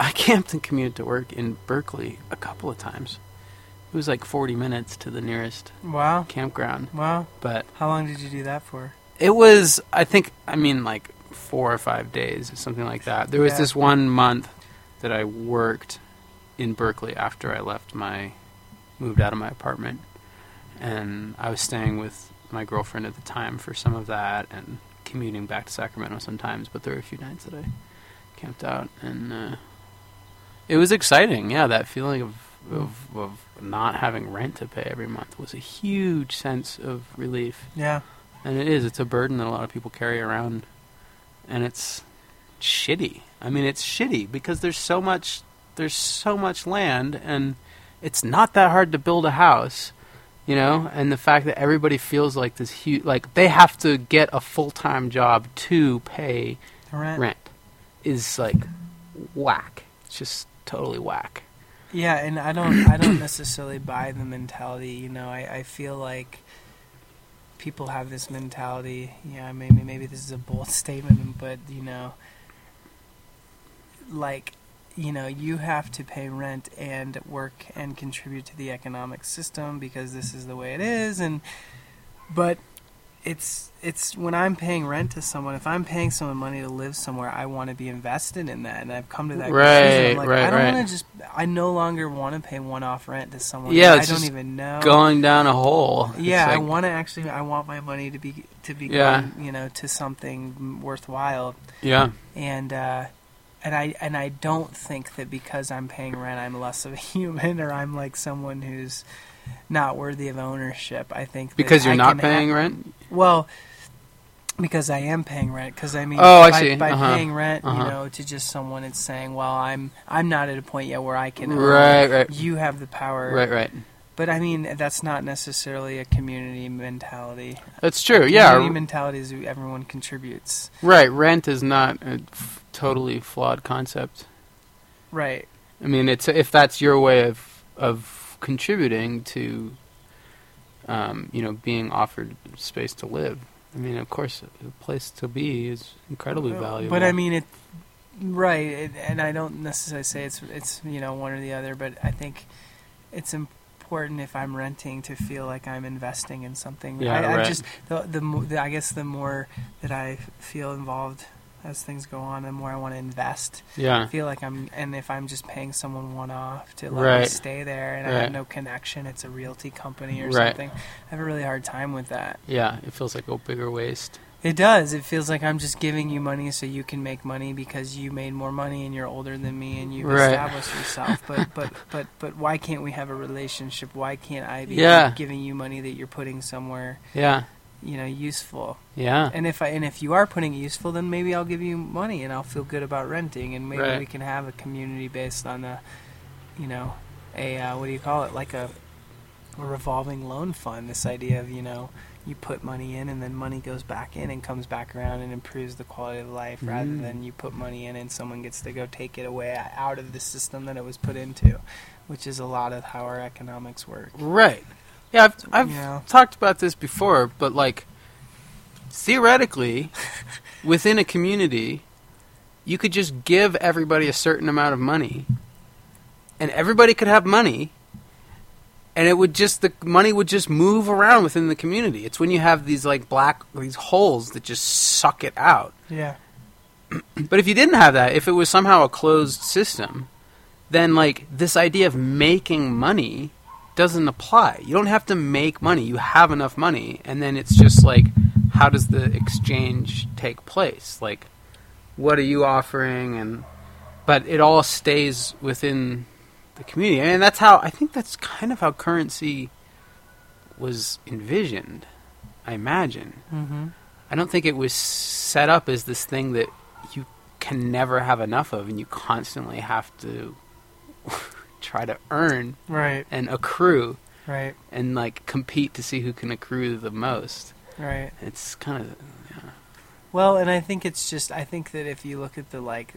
I camped and commuted to work in Berkeley a couple of times. It was like forty minutes to the nearest wow. campground. Wow. But how long did you do that for? It was, I think, I mean, like four or five days or something like that. There was yeah. this one month that I worked in Berkeley after I left my, moved out of my apartment. And I was staying with my girlfriend at the time for some of that, and commuting back to Sacramento sometimes, but there were a few nights that I camped out, and uh, it was exciting. Yeah, that feeling of, of of not having rent to pay every month was a huge sense of relief. Yeah, and it is. It's a burden that a lot of people carry around, and it's shitty. I mean, it's shitty because there's so much there's so much land, and it's not that hard to build a house. You know, and the fact that everybody feels like this huge, like they have to get a full-time job to pay rent, rent is like whack. It's just totally whack. Yeah, and I don't, I don't necessarily buy the mentality. You know, I, I feel like people have this mentality. Yeah, maybe maybe this is a bold statement, but you know, like. You know, you have to pay rent and work and contribute to the economic system because this is the way it is. And but it's it's when I'm paying rent to someone, if I'm paying someone money to live somewhere, I want to be invested in that, and I've come to that right, conclusion. I'm like, right, I don't right. want to just. I no longer want to pay one-off rent to someone. Yeah, it's I don't just even know going down a hole. Yeah, like, I want to actually. I want my money to be to be yeah. going, you know, to something worthwhile. Yeah, and. uh And I and I don't think that because I'm paying rent, I'm less of a human, or I'm like someone who's not worthy of ownership. I think that because you're I not paying ha- rent. Well, because I am paying rent. Because I mean, oh, I by, see. by uh-huh. paying rent, uh-huh. you know, to just someone, it's saying, "Well, I'm I'm not at a point yet where I can own right, it. right. You have the power, right, right." But I mean, that's not necessarily a community mentality. That's true. Community yeah, community mentality is everyone contributes. Right, rent is not. A f- totally flawed concept. Right. I mean, it's if that's your way of of contributing to um, you know, being offered space to live. I mean, of course, a place to be is incredibly valuable. But I mean it right, it, and I don't necessarily say it's it's, you know, one or the other, but I think it's important if I'm renting to feel like I'm investing in something. Yeah, I, right. I just the, the the I guess the more that I feel involved as things go on, the more I want to invest. Yeah. I feel like I'm, and if I'm just paying someone one off to let right. me stay there and right. I have no connection, it's a realty company or right. something, I have a really hard time with that. Yeah, it feels like a bigger waste. It does. It feels like I'm just giving you money so you can make money because you made more money and you're older than me and you've right. established yourself. But, but, but, but why can't we have a relationship? Why can't I be yeah. giving you money that you're putting somewhere? Yeah. You know, useful. Yeah. And if I and if you are putting it useful, then maybe I'll give you money and I'll feel good about renting, and maybe right. we can have a community based on a, you know, a uh, what do you call it? Like a, a revolving loan fund. This idea of, you know, you put money in and then money goes back in and comes back around and improves the quality of life, mm-hmm. rather than you put money in and someone gets to go take it away out of the system that it was put into, which is a lot of how our economics work. Right. Yeah, I've, I've yeah. talked about this before, but, like, theoretically, within a community, you could just give everybody a certain amount of money, and everybody could have money, and it would just, the money would just move around within the community. It's when you have these, like, black, these holes that just suck it out. Yeah. But if you didn't have that, if it was somehow a closed system, then, like, this idea of making money doesn't apply. You don't have to make money. You have enough money, and then it's just like, how does the exchange take place? Like, what are you offering? And but it all stays within the community, and that's how I think that's kind of how currency was envisioned. I imagine. Mm-hmm. I don't think it was set up as this thing that you can never have enough of, and you constantly have to. try to earn right. and accrue right. and like compete to see who can accrue the most. Right. It's kind of, yeah. Well, and I think it's just, I think that if you look at the like,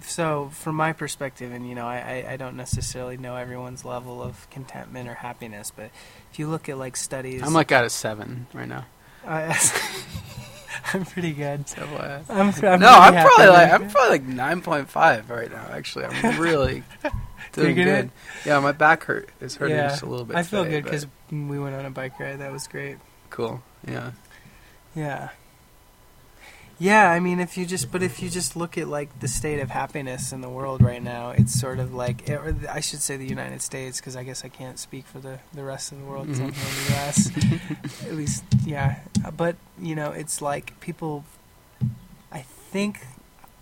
so from my perspective, and you know, I, I don't necessarily know everyone's level of contentment or happiness, but if you look at like studies. I'm like out of seven right now. Uh, I'm pretty good. So uh, I'm, I'm no, I'm probably like, I'm probably like nine point five right now, actually. I'm really... Doing good. It? Yeah, my back hurt. It's hurting yeah. just a little bit. I feel today, good because we went on a bike ride. That was great. Cool. Yeah. Yeah. Yeah. I mean, if you just, but if you just look at like the state of happiness in the world right now, it's sort of like, it, I should say the United States, because I guess I can't speak for the, the rest of the world. Because mm-hmm. I'm in the U S At least, yeah. But you know, it's like people. I think.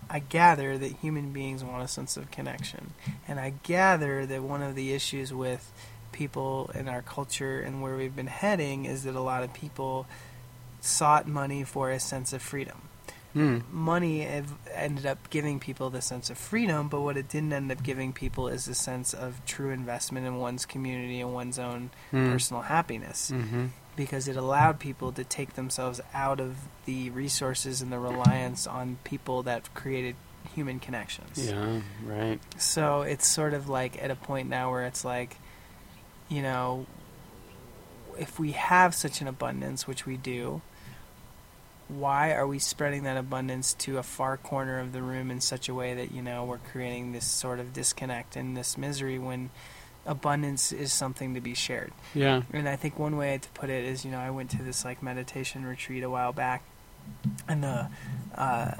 I gather that human beings want a sense of connection. And I gather that one of the issues with people in our culture and where we've been heading is that a lot of people sought money for a sense of freedom. Mm. Money ev- ended up giving people the sense of freedom, but what it didn't end up giving people is the sense of true investment in one's community and one's own mm. personal happiness. Mm-hmm. Because it allowed people to take themselves out of the resources and the reliance on people that created human connections. Yeah, right. So it's sort of like at a point now where it's like, you know, if we have such an abundance, which we do, why are we spreading that abundance to a far corner of the room in such a way that, you know, we're creating this sort of disconnect and this misery when abundance is something to be shared. Yeah. And I think one way to put it is, you know, I went to this like meditation retreat a while back, and the uh,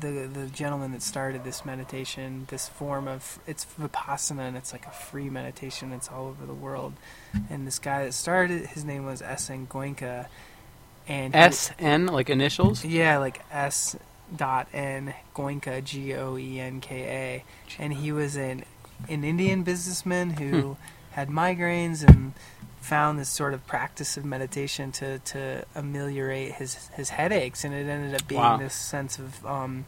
the the gentleman that started this meditation, this form of, it's Vipassana, and it's like a free meditation. It's all over the world. And this guy that started it, his name was S N Goenka. And S N, like initials? Yeah, like S dot N Goenka, G O E N K A. And he was an, an Indian businessman who hmm. had migraines and found this sort of practice of meditation to, to ameliorate his, his headaches. And it ended up being wow. this sense of um,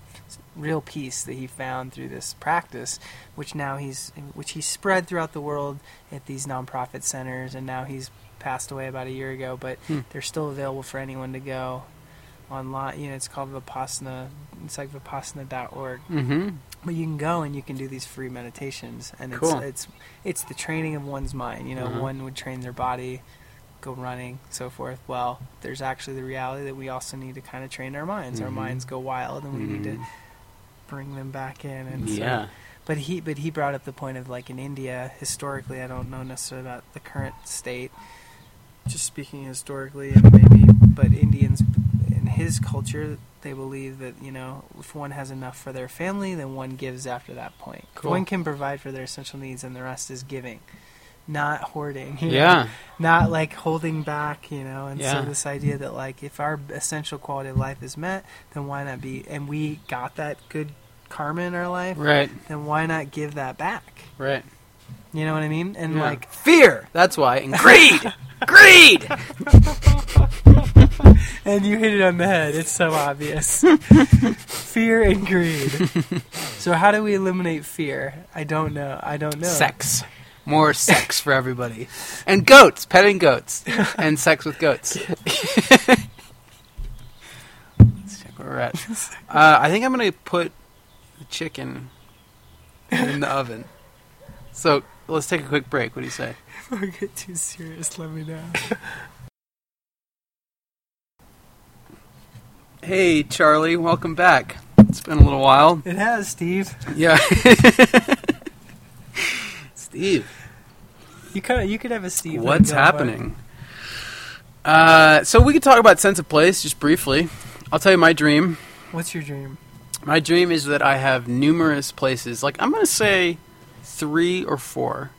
real peace that he found through this practice, which now he's which he spread throughout the world at these nonprofit centers. And now he's passed away about a year ago, but hmm. they're still available for anyone to go online. You know, it's called Vipassana. It's like vipassana dot org. Mm-hmm. But you can go and you can do these free meditations, and cool. it's it's it's the training of one's mind. You know, mm-hmm. one would train their body, go running, so forth. Well, there's actually the reality that we also need to kind of train our minds. Mm-hmm. Our minds go wild, and we mm-hmm. need to bring them back in. And yeah. So, but he but he brought up the point of, like, in India, historically, I don't know necessarily about the current state, just speaking historically, and maybe, but Indians in his culture, they believe that, you know, if one has enough for their family, then one gives after that point. Cool. One can provide for their essential needs, and the rest is giving, not hoarding. Yeah. Know? Not, like, holding back, you know. And yeah. so this idea that, like, if our essential quality of life is met, then why not be, and we got that good karma in our life, right? Then why not give that back? Right. You know what I mean? And, yeah. like, fear. That's why. And greed. Greed! And you hit it on the head. It's so obvious. Fear and greed. So how do we eliminate fear? I don't know. I don't know. Sex. More sex for everybody. And goats. Petting goats. And sex with goats. Let's check where we're at. Uh, I think I'm going to put the chicken in the oven. So let's take a quick break. What do you say? If I get too serious, let me know. Hey, Charlie, welcome back. It's been a little while. It has, Steve. Yeah. Steve. You could, you could have a Steve. What's happening? Uh, so we could talk about sense of place just briefly. I'll tell you my dream. What's your dream? My dream is that I have numerous places. Like, I'm going to say three or four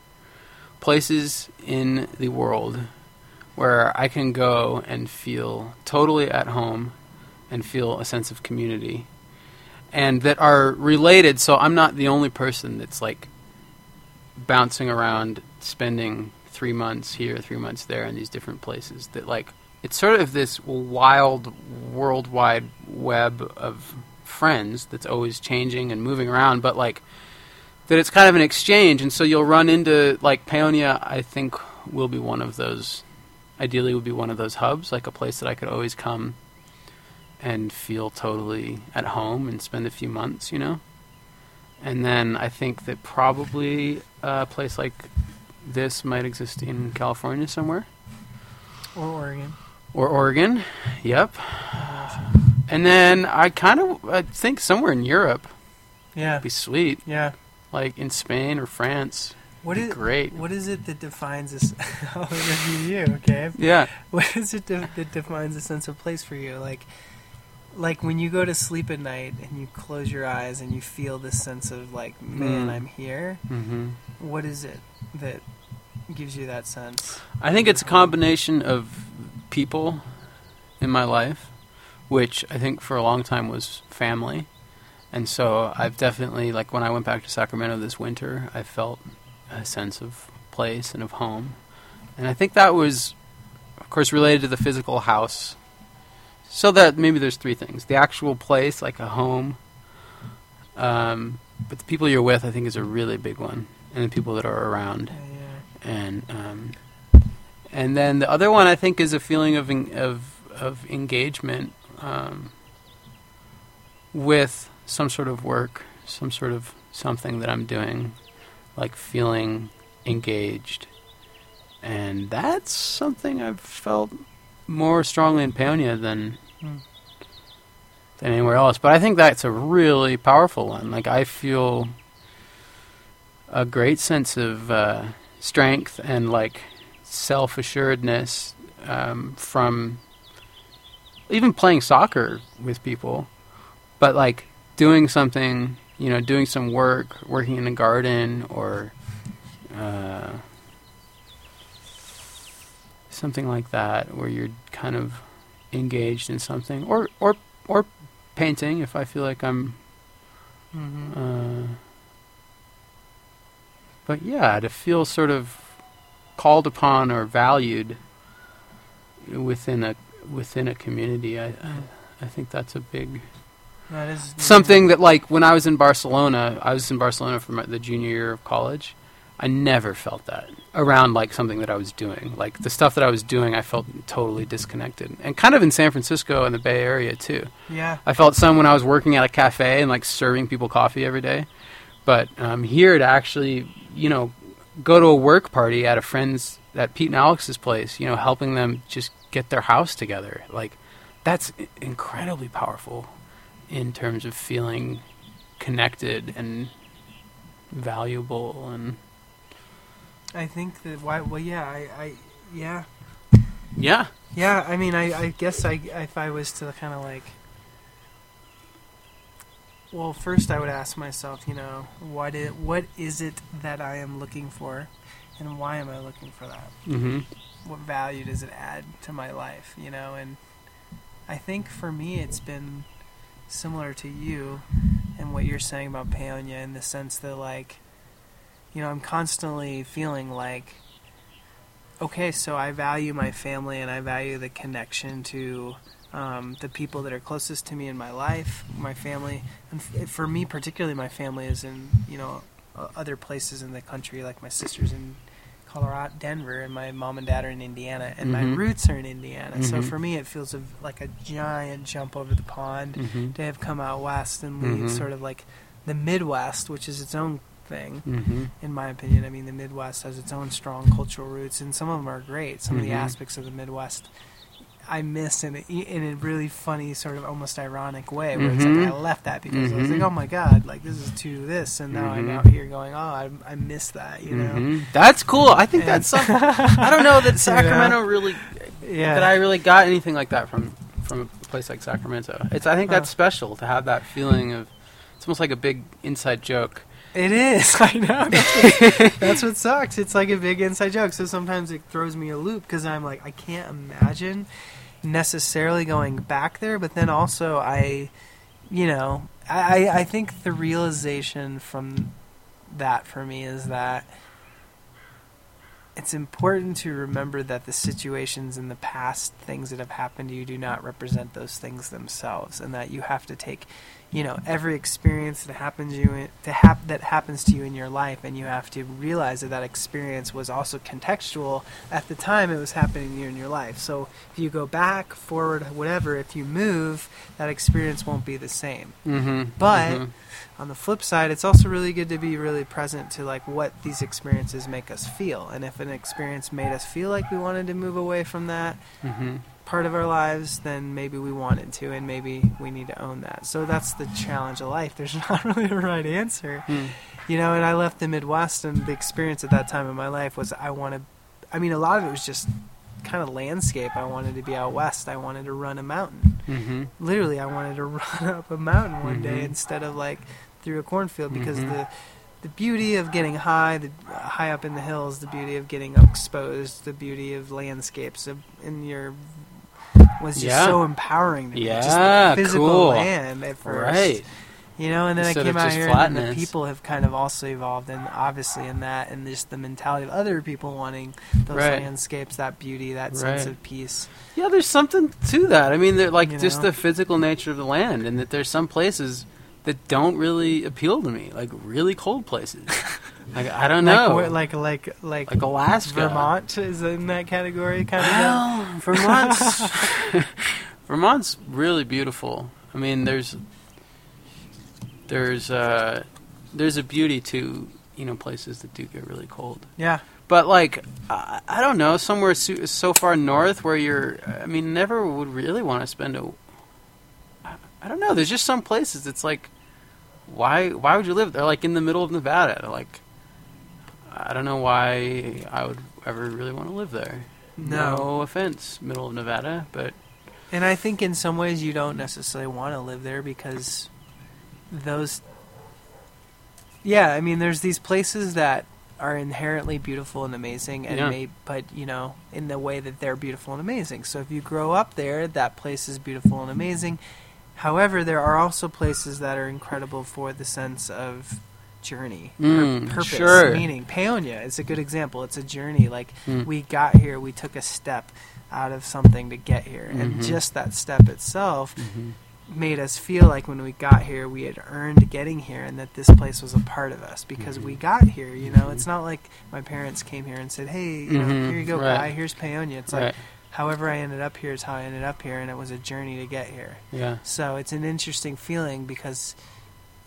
places in the world where I can go and feel totally at home and feel a sense of community, and that are related, so I'm not the only person that's, like, bouncing around, spending three months here, three months there, in these different places. That, like, it's sort of this wild, worldwide web of friends that's always changing and moving around, but, like, that it's kind of an exchange, and so you'll run into, like, Paonia, I think, will be one of those, ideally would be one of those hubs, like a place that I could always come and feel totally at home and spend a few months, you know? And then I think that probably a place like this might exist in California somewhere. Or Oregon. Or Oregon, yep. Uh, and then I kind of I think somewhere in Europe. Yeah. Would be sweet. Yeah. Like in Spain or France. What is great? What is it that defines this? I'll interview you, okay? Yeah. What is it de- that defines a sense of place for you? Like, Like, when you go to sleep at night and you close your eyes and you feel this sense of, like, man, mm. I'm here, mm-hmm. what is it that gives you that sense? I think it's a combination of people in my life, which I think for a long time was family. And so I've definitely, like, when I went back to Sacramento this winter, I felt a sense of place and of home. And I think that was, of course, related to the physical house. So that maybe there's three things. The actual place, like a home. Um, but the people you're with, I think, is a really big one. And the people that are around. Yeah. And um, and then the other one, I think, is a feeling of en- of, of engagement um, with some sort of work, some sort of something that I'm doing. Like feeling engaged. And that's something I've felt more strongly in Paonia than hmm. than anywhere else, but I think that's a really powerful one. Like, I feel a great sense of uh, strength and like self-assuredness um, from even playing soccer with people, but like doing something, you know, doing some work, working in a garden or uh, something like that, where you're kind of engaged in something, or or or painting if I feel like I'm. Mm-hmm. Uh, but yeah, to feel sort of called upon or valued within a within a community, I I, I think that's a big that is something that like when I was in Barcelona, I was in Barcelona for my, the junior year of college. I never felt that around like something that I was doing, like the stuff that I was doing. I felt totally disconnected, and kind of in San Francisco and the Bay Area too. Yeah, I felt some when I was working at a cafe and like serving people coffee every day, but um, here to actually, you know, go to a work party at a friend's, at Pete and Alex's place, you know, helping them just get their house together, like that's I- incredibly powerful in terms of feeling connected and valuable and. I think that why well yeah I, I yeah yeah yeah I mean I, I guess I if I was to kind of like well first I would ask myself, you know, what is, what is it that I am looking for, and why am I looking for that? Mm-hmm. What value does it add to my life, you know? And I think for me it's been similar to you and what you're saying about Paonia, in the sense that like, you know, I'm constantly feeling like, okay, so I value my family and I value the connection to um, the people that are closest to me in my life, my family. And f- for me particularly, my family is in, you know, other places in the country, like my sister's in Colorado, Denver, and my mom and dad are in Indiana, and mm-hmm. my roots are in Indiana. Mm-hmm. So for me it feels like a giant jump over the pond mm-hmm. to have come out west and leave mm-hmm. sort of like the Midwest, which is its own thing, mm-hmm. in my opinion. I mean, the Midwest has its own strong cultural roots, and some of them are great. Some mm-hmm. of the aspects of the Midwest I miss in a, in a really funny, sort of almost ironic way, where mm-hmm. it's like I left that because mm-hmm. I was like, oh my god, like this is too this, and now mm-hmm. I'm out here going, oh, I, I miss that, you mm-hmm. know? That's cool. I think and that's something. I don't know that Sacramento you know? really, yeah. that I really got anything like that from from a place like Sacramento. It's I think that's uh. special to have that feeling of. It's almost like a big inside joke. It is. I know. That's what, that's what sucks. It's like a big inside joke. So sometimes it throws me a loop because I'm like, I can't imagine necessarily going back there. But then also I, you know, I, I think the realization from that for me is that it's important to remember that the situations in the past, things that have happened to you, do not represent those things themselves, and that you have to take... you know, every experience that happens to you to hap- that happens to you in your life, and you have to realize that that experience was also contextual at the time it was happening to you in your life. So if you go back, forward, whatever, if you move, that experience won't be the same. Mm-hmm. But mm-hmm. on the flip side, it's also really good to be really present to like what these experiences make us feel. And if an experience made us feel like we wanted to move away from that, mm-hmm. part of our lives, then maybe we wanted to, and maybe we need to own that. So that's the challenge of life. There's not really a right answer. Mm. You know, and I left the Midwest, and the experience at that time in my life was I want to, I mean, a lot of it was just kind of landscape. I wanted to be out west. I wanted to run a mountain. Mm-hmm. Literally, I wanted to run up a mountain one mm-hmm. day instead of like through a cornfield, because mm-hmm. the the beauty of getting high, the uh, high up in the hills, the beauty of getting exposed, the beauty of landscapes of, in your was just yeah. so empowering to me. Yeah, just the physical cool. land at first. Right. You know, and then Instead I came out here flatness. And the people have kind of also evolved, and obviously in that, and just the mentality of other people wanting those right. landscapes, that beauty, that right. sense of peace. Yeah, there's something to that. I mean, like you just know? the physical nature of the land, and that there's some places that don't really appeal to me, like really cold places. Like, I don't know. Like, like, like, like, like Alaska. Vermont is in that category, kind well, of. Well, Vermont's, Vermont's really beautiful. I mean, there's, there's, uh, there's a beauty to, you know, places that do get really cold. Yeah. But, like, I, I don't know, somewhere so, so far north where you're, I mean, never would really want to spend a, I, I don't know, there's just some places it's like, why, why would you live there? Like, in the middle of Nevada, like, I don't know why I would ever really want to live there. No. No offense, middle of Nevada, but... And I think in some ways you don't necessarily want to live there because those... Yeah, I mean, there's these places that are inherently beautiful and amazing, and yeah. may, but, you know, in the way that they're beautiful and amazing. So if you grow up there, that place is beautiful and amazing. However, there are also places that are incredible for the sense of journey, mm, purpose, sure. meaning. Paonia is a good example. It's a journey. Like, mm. we got here, we took a step out of something to get here. Mm-hmm. And just that step itself... Mm-hmm. made us feel like when we got here we had earned getting here and that this place was a part of us because mm-hmm. we got here, you know. Mm-hmm. It's not like my parents came here and said, hey, you mm-hmm. know, here you go, right. bye, here's Paonia. It's right. like however I ended up here is how I ended up here, and it was a journey to get here. Yeah. So it's an interesting feeling because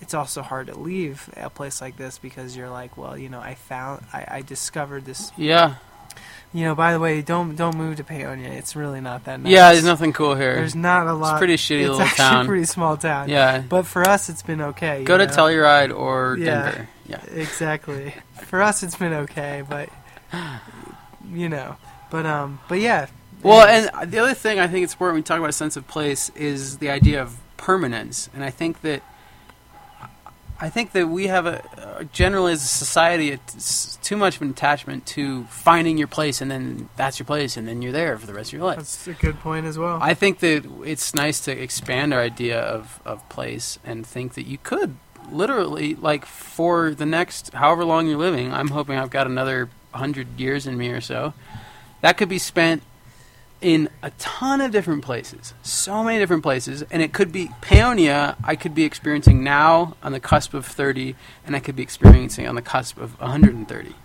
it's also hard to leave a place like this because you're like, well, you know, I found I, I discovered this. Yeah. You know, by the way, don't don't move to Paonia. It's really not that nice. Yeah, there's nothing cool here. There's not a lot. It's a pretty shitty it's little town. It's actually a pretty small town. Yeah. But for us, it's been okay. Go know? to Telluride or yeah, Denver. Yeah, exactly. For us, it's been okay, but, you know. But, um, but yeah. Well, and the other thing I think it's important when we talk about a sense of place is the idea of permanence. And I think that I think that we have, a uh, generally as a society, it's too much of an attachment to finding your place, and then that's your place, and then you're there for the rest of your life. That's a good point as well. I think that it's nice to expand our idea of, of place and think that you could literally, like, for the next however long you're living, I'm hoping I've got another hundred years in me or so, that could be spent in a ton of different places, so many different places, and it could be Paonia. I could be experiencing now on the cusp of thirty, and I could be experiencing on the cusp of one hundred thirty,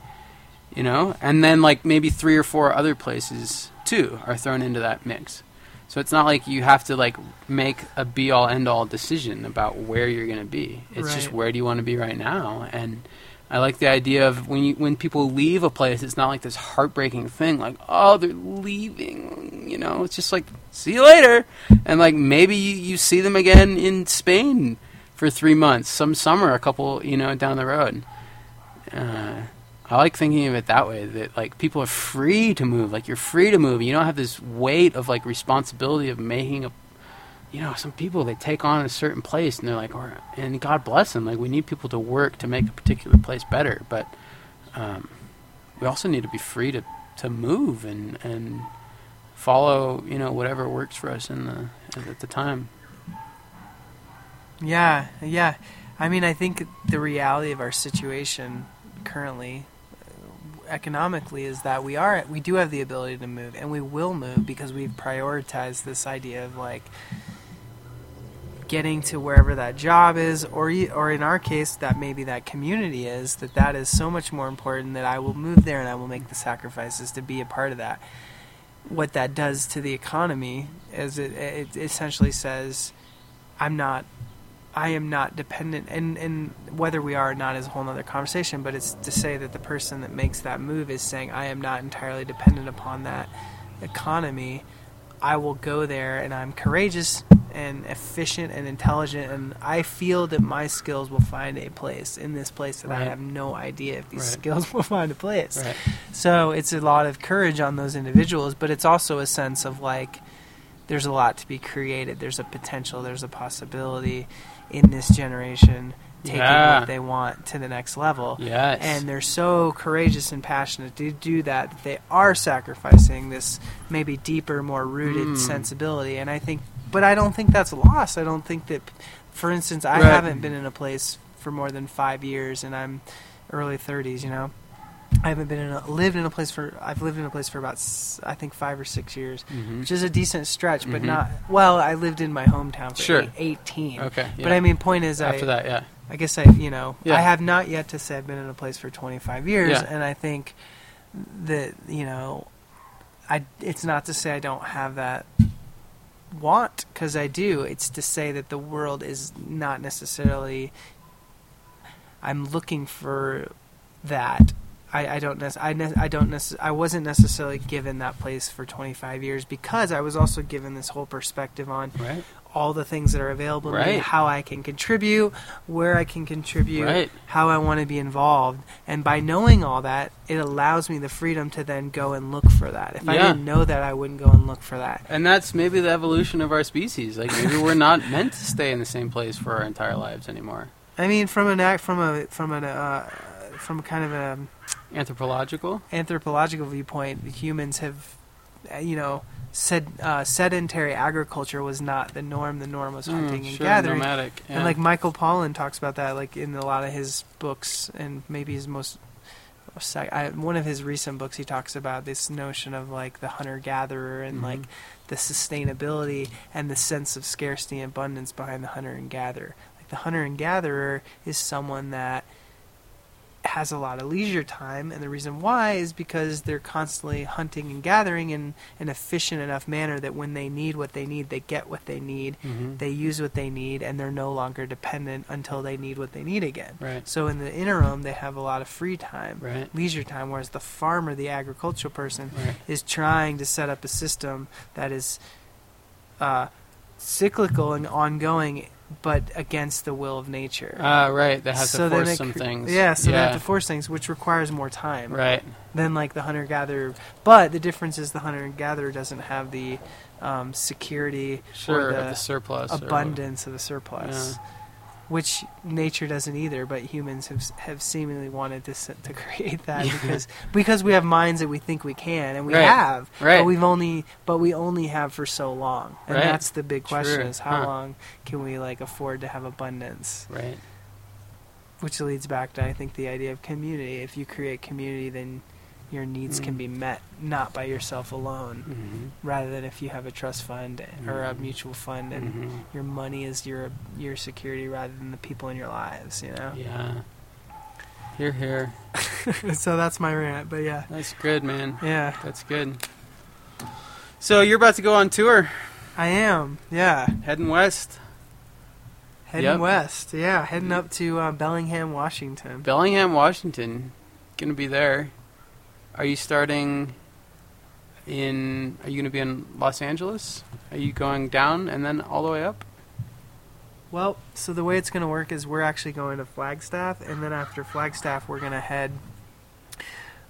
you know? And then, like, maybe three or four other places, too, are thrown into that mix. So it's not like you have to, like, make a be-all, end-all decision about where you're going to be. It's right. just where do you want to be right now, and... I like the idea of when you, when people leave a place, it's not like this heartbreaking thing, like, oh, they're leaving, you know. It's just like, see you later. And, like, maybe you, you see them again in Spain for three months, some summer, a couple, you know, down the road. Uh, I like thinking of it that way, that, like, people are free to move. Like, you're free to move. You don't have this weight of, like, responsibility of making a, you know, some people, they take on a certain place, and they're like, or, and God bless them, like, we need people to work to make a particular place better, but um, we also need to be free to, to move and, and follow, you know, whatever works for us in the at the time. Yeah, yeah. I mean, I think the reality of our situation currently, economically, is that we are we do have the ability to move, and we will move because we've prioritized this idea of, like, getting to wherever that job is, or or in our case, that maybe that community is, that that is so much more important that I will move there and I will make the sacrifices to be a part of that. What that does to the economy is it, it essentially says, I'm not, I am not dependent, and, and whether we are or not is a whole other conversation, but it's to say that the person that makes that move is saying, I am not entirely dependent upon that economy. I will go there, and I'm courageous and efficient and intelligent, and I feel that my skills will find a place in this place that right. I have no idea if these right. skills will find a place. Right. So it's a lot of courage on those individuals, but it's also a sense of, like, there's a lot to be created. There's a potential. There's a possibility in this generation taking yeah. what they want to the next level. Yes. And they're so courageous and passionate to do that, that they are sacrificing this maybe deeper, more rooted mm. sensibility. And I think, but I don't think that's lost. I don't think that, for instance, I right. haven't been in a place for more than five years, and I'm early thirties, you know. I haven't been in a, lived in a place for, I've lived in a place for about, I think, five or six years, mm-hmm. which is a decent stretch, but mm-hmm. not, well, I lived in my hometown for sure. eighteen. Okay. Yeah. But I mean, point is, after I, that, yeah. I guess I, you know, yeah. I have not yet to say I've been in a place for twenty-five years, yeah. and I think that, you know, I, it's not to say I don't have that want, because I do. It's to say that the world is not necessarily, I'm looking for that I, I don't nec- I, ne- I don't nec- I wasn't necessarily given that place for twenty-five years, because I was also given this whole perspective on right. all the things that are available right. to me, how I can contribute, where I can contribute, right. how I want to be involved. And by knowing all that, it allows me the freedom to then go and look for that. If yeah. I didn't know that, I wouldn't go and look for that. And that's maybe the evolution of our species. Like, maybe we're not meant to stay in the same place for our entire lives anymore. I mean, from an act, from a, from an, uh, from kind of a anthropological anthropological viewpoint, humans have, you know, sed, uh, sedentary agriculture was not the norm. The norm was hunting mm, and sure, gathering. Nomadic, yeah. And like Michael Pollan talks about that, like in a lot of his books, and maybe his most, I, one of his recent books, he talks about this notion of like the hunter gatherer and mm-hmm. like the sustainability and the sense of scarcity and abundance behind the hunter and gatherer. Like the hunter and gatherer is someone that has a lot of leisure time, and the reason why is because they're constantly hunting and gathering in an efficient enough manner that when they need what they need, they get what they need, mm-hmm. they use what they need, and they're no longer dependent until they need what they need again. Right. So in the interim, they have a lot of free time, right. leisure time, whereas the farmer, the agricultural person, right. is trying to set up a system that is uh, cyclical and ongoing, but against the will of nature. Ah, uh, right. They have so to force some cr- things. Yeah, so yeah. they have to force things, which requires more time. Right. Than, like, the hunter-gatherer. But the difference is the hunter-gatherer doesn't have the um, security sure, or the, the surplus abundance or of the surplus, yeah. which nature doesn't either, but humans have have seemingly wanted to to create that yeah. because because we have minds that we think we can, and we right. have, right. but we've only but we only have for so long, and right. that's the big question: True. is how huh. long can we like afford to have abundance? Right. Which leads back to, I think, the idea of community. If you create community, then your needs mm-hmm. can be met not by yourself alone, mm-hmm. rather than if you have a trust fund or a mutual fund and mm-hmm. your money is your your security rather than the people in your lives, you know? Yeah. Hear, hear. So that's my rant, but yeah. That's good, man. Yeah. That's good. So you're about to go on tour. I am, yeah. Heading west. Heading yep. west, yeah. Heading mm-hmm. up to uh, Bellingham, Washington. Bellingham, Washington. Gonna be there. Are you starting in, are you going to be in Los Angeles? Are you going down and then all the way up? Well, so the way it's going to work is we're actually going to Flagstaff, and then after Flagstaff, we're going to head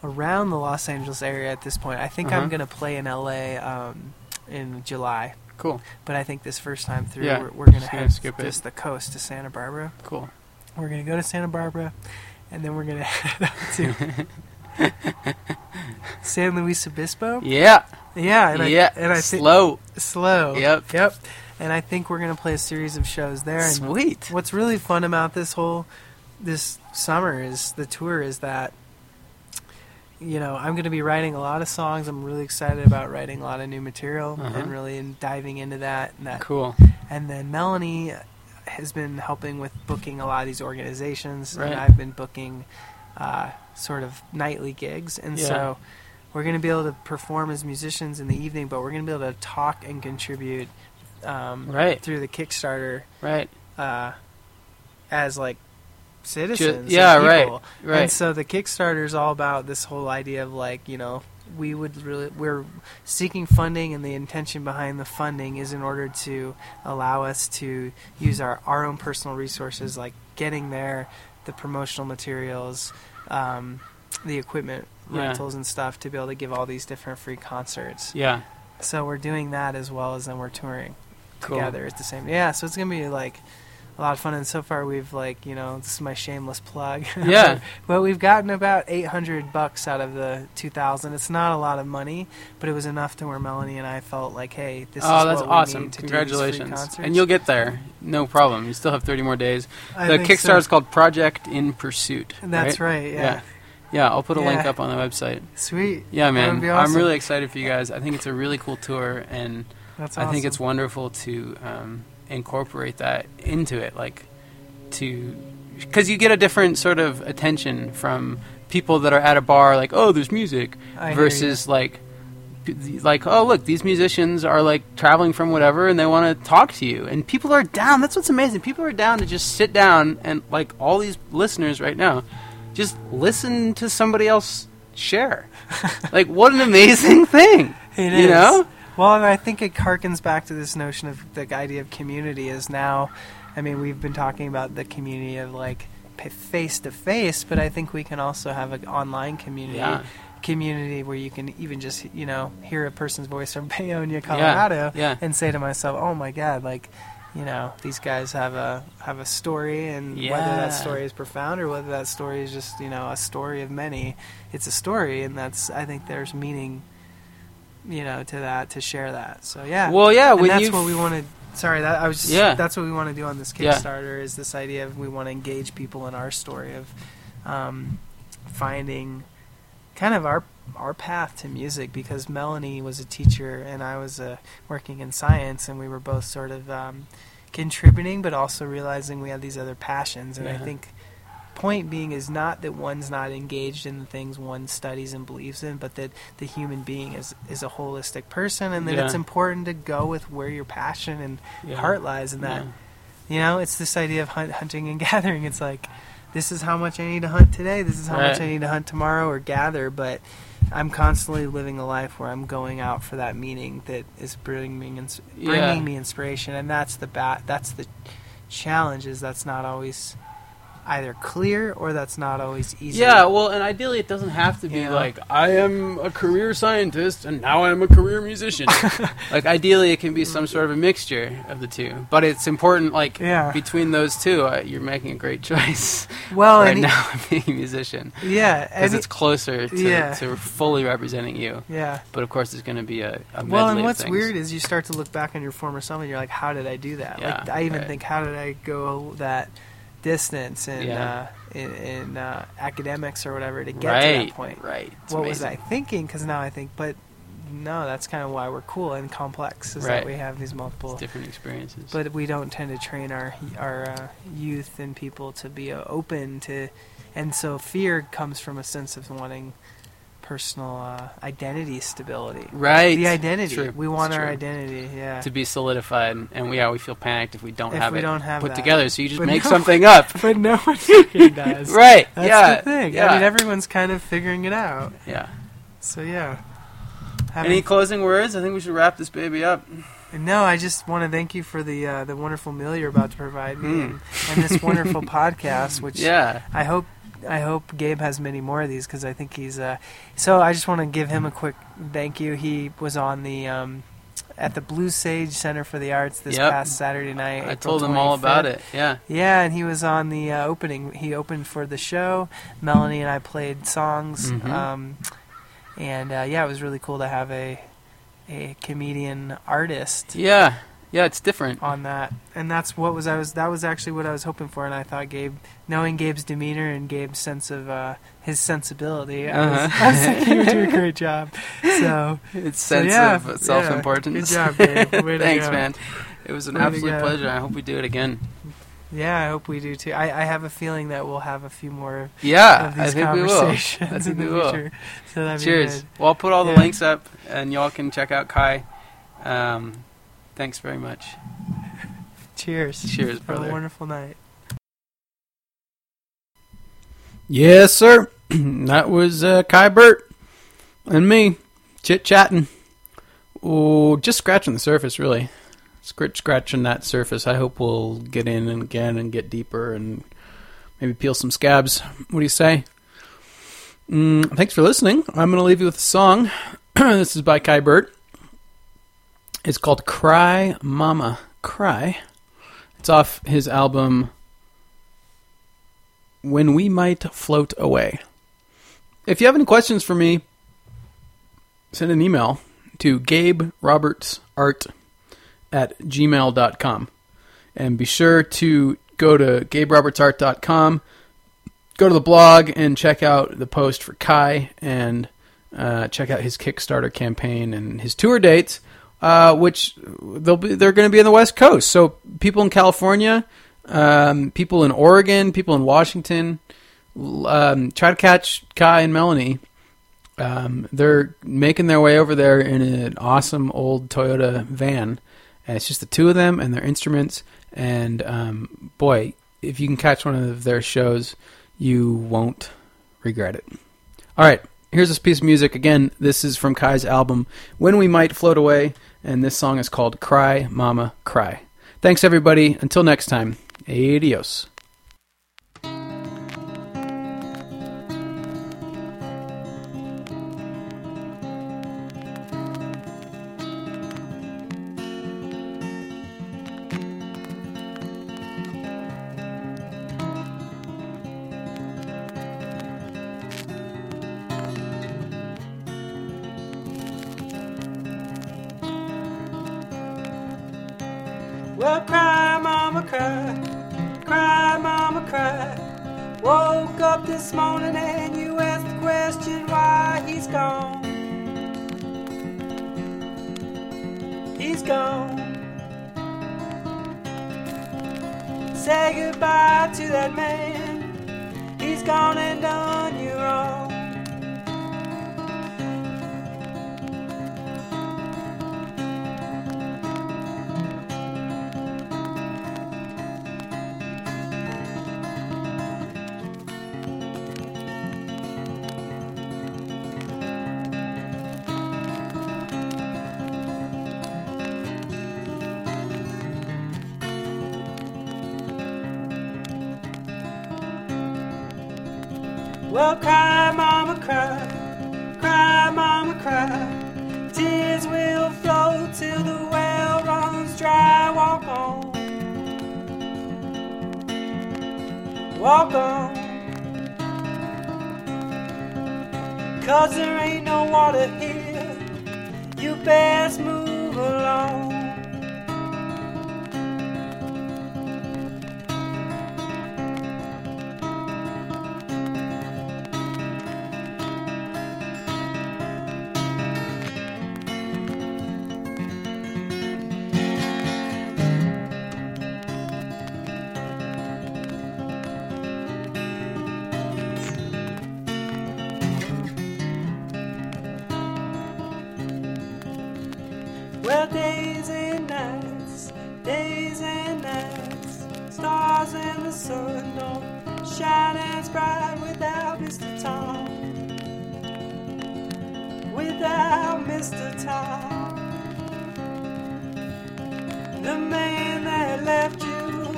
around the Los Angeles area at this point. I think uh-huh. I'm going to play in L A um, in July. Cool. But I think this first time through, yeah. we're, we're going to head skip just it. the coast to Santa Barbara. Cool. We're going to go to Santa Barbara, and then we're going to head up to... San Luis Obispo. Yeah, yeah, and yeah. I, and I think slow, slow. Yep, yep. And I think we're gonna play a series of shows there. And sweet. What's really fun about this whole this summer is the tour is that, you know, I'm gonna be writing a lot of songs. I'm really excited about writing a lot of new material uh-huh. and really in diving into that. And that cool. And then Melanie has been helping with booking a lot of these organizations, right. and I've been booking. Uh, sort of nightly gigs, and yeah. so we're going to be able to perform as musicians in the evening, but we're going to be able to talk and contribute um, right. through the Kickstarter right. uh, as like citizens. Ju- yeah, right, right. And so the Kickstarter is all about this whole idea of like, you know, we would really, we're seeking funding, and the intention behind the funding is in order to allow us to use our, our own personal resources, like getting there, the promotional materials, um, the equipment yeah. rentals and stuff, to be able to give all these different free concerts. Yeah. So we're doing that as well as then we're touring cool. together at the same. Yeah. So it's gonna be like a lot of fun. And so far we've like, you know, this is my shameless plug. Yeah. But we've gotten about eight hundred bucks out of the two thousand. It's not a lot of money, but it was enough to where Melanie and I felt like, hey, this oh, is that's what awesome. We need to Congratulations. Do these free concerts. And you'll get there. No problem. You still have thirty more days. I the Kickstarter so. is called Project in Pursuit. That's right. right yeah. yeah. Yeah, I'll put a yeah. link up on the website. Sweet. Yeah, man. That would be awesome. I'm really excited for you guys. I think it's a really cool tour, and that's awesome. I think it's wonderful to um, incorporate that into it, like to because you get a different sort of attention from people that are at a bar, like, oh, there's music, I versus like. Like, oh, look, these musicians are, like, traveling from whatever, and they want to talk to you. And people are down. That's what's amazing. People are down to just sit down and, like, all these listeners right now just listen to somebody else share. Like, what an amazing thing. It you is. Know? Well, and I think it harkens back to this notion of the idea of community is now, I mean, we've been talking about the community of, like, face-to-face, but I think we can also have an online community. Yeah. Community where you can even just, you know, hear a person's voice from Paonia, Colorado, yeah, yeah. and say to myself, oh my God, like, you know, these guys have a have a story, and yeah. whether that story is profound or whether that story is just, you know, a story of many, it's a story, and that's, I think there's meaning, you know, to that, to share that. So yeah. Well, yeah, and when that's you what we wanted. Sorry, that, I was just, yeah. that's what we want to do on this Kickstarter, yeah. is this idea of we want to engage people in our story of um, finding kind of our our path to music, because Melanie was a teacher and I was uh, working in science, and we were both sort of um, contributing but also realizing we had these other passions. And yeah. I think point being is not that one's not engaged in the things one studies and believes in, but that the human being is, is a holistic person, and that yeah. it's important to go with where your passion and yeah. heart lies in that. Yeah. You know, it's this idea of hunt, hunting and gathering. It's like, this is how much I need to hunt today, this is how right. much I need to hunt tomorrow or gather, but I'm constantly living a life where I'm going out for that meaning that is bringing me, ins- bringing yeah. me inspiration, and that's the ba- that's the challenge, is that's not always either clear or that's not always easy. Yeah, well, and ideally it doesn't have to be yeah. like, I am a career scientist and now I'm a career musician. Like, ideally it can be some sort of a mixture of the two, but it's important, like, yeah. between those two, uh, you're making a great choice. Well, right now I'm being a musician. Yeah. Because it's closer to, yeah. to fully representing you. Yeah. But of course it's going to be a, a medley. Well, and what's of weird is you start to look back on your former self and you're like, how did I do that? Yeah, like, I even right. think, how did I go that distance and yeah. uh, in, in uh, academics or whatever to get right, to that point. Right. It's what amazing. Was I thinking? Because now I think, but no, that's kind of why we're cool and complex, is right. that we have these multiple it's different experiences. But we don't tend to train our our uh, youth and people to be uh, open to, and so fear comes from a sense of wanting personal uh, identity stability. Right. The identity. True. We want our identity, yeah. to be solidified, and we yeah, we feel panicked if we don't if have we it don't have put that. Together. So you just but make no, something up. But no one fucking does. Right. That's yeah. the thing. Yeah. I mean, everyone's kind of figuring it out. Yeah. So yeah. Having Any closing words? I think we should wrap this baby up. No, I just want to thank you for the uh, the wonderful meal you're about to provide me, mm. and, and this wonderful podcast, which yeah. I hope I hope Gabe has many more of these, because I think he's... Uh, so I just want to give him a quick thank you. He was on the um, at the Blue Sage Center for the Arts this yep. past Saturday night. I April told him twenty-fifth. All about it, yeah. Yeah, and he was on the uh, opening. He opened for the show. Melanie and I played songs. Mm-hmm. Um, and, uh, yeah, it was really cool to have a a comedian artist. Yeah, yeah, it's different. On that. And that's what was I was... That was actually what I was hoping for, and I thought Gabe... Knowing Gabe's demeanor and Gabe's sense of uh, his sensibility, I was, uh-huh. I was like, you do a great job. So it's so sense yeah, of self-importance. Yeah. Good job, Gabe. Way to Thanks, go. Man. It was an Way absolute pleasure. I hope we do it again. Yeah, I hope we do too. I, I have a feeling that we'll have a few more. Yeah, of these I think conversations we will. I think in the we will. Future. So that'd Cheers. Be good. Well, I'll put all yeah. the links up, and y'all can check out Ky. Um, thanks very much. Cheers. Cheers, brother. Have a wonderful night. Yes, sir. That was uh, Ky Burt and me chit-chatting. Oh, just scratching the surface, really. Scratch, scratching that surface. I hope we'll get in and again and get deeper and maybe peel some scabs. What do you say? Mm, thanks for listening. I'm going to leave you with a song. This is by Ky Burt. It's called Cry Mama Cry. It's off his album... When We Might Float Away. If you have any questions for me, send an email to gabe roberts art at gmail dot com. And be sure to go to gabe roberts art dot com, go to the blog and check out the post for Ky, and uh, check out his Kickstarter campaign and his tour dates, uh, which they'll be, they're going to be on the West Coast. So people in California... Um, people in Oregon, people in Washington, um, try to catch Ky and Melanie. Um, they're making their way over there in an awesome old Toyota van, and it's just the two of them and their instruments. And um, boy, if you can catch one of their shows, you won't regret it. All right, here's this piece of music. Again, this is from Ky's album, When We Might Float Away, and this song is called Cry Mama Cry. Thanks, everybody. Until next time, adios. Well, cry, mama, cry, cry, mama, cry. Woke up this morning and you asked the question why he's gone. He's gone. Say goodbye to that man. He's gone and done you wrong. Well, cry, mama, cry, cry, mama, cry. Tears will flow till the well runs dry. Walk on, walk on. 'Cause there ain't no water here, you best move along. Well, days and nights, days and nights, stars and the sun don't shine as bright without Mister Tom, without Mister Tom, the man that left you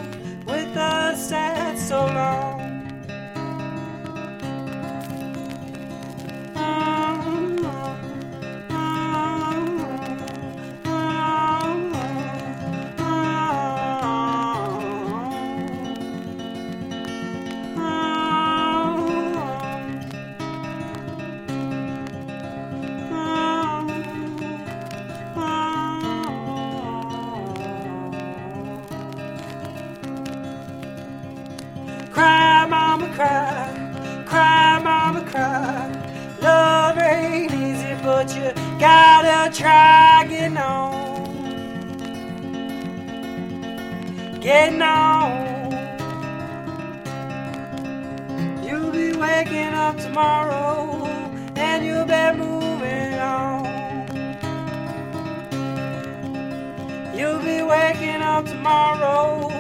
with us at so long. Getting on. You'll be waking up tomorrow and you'll be moving on. You'll be waking up tomorrow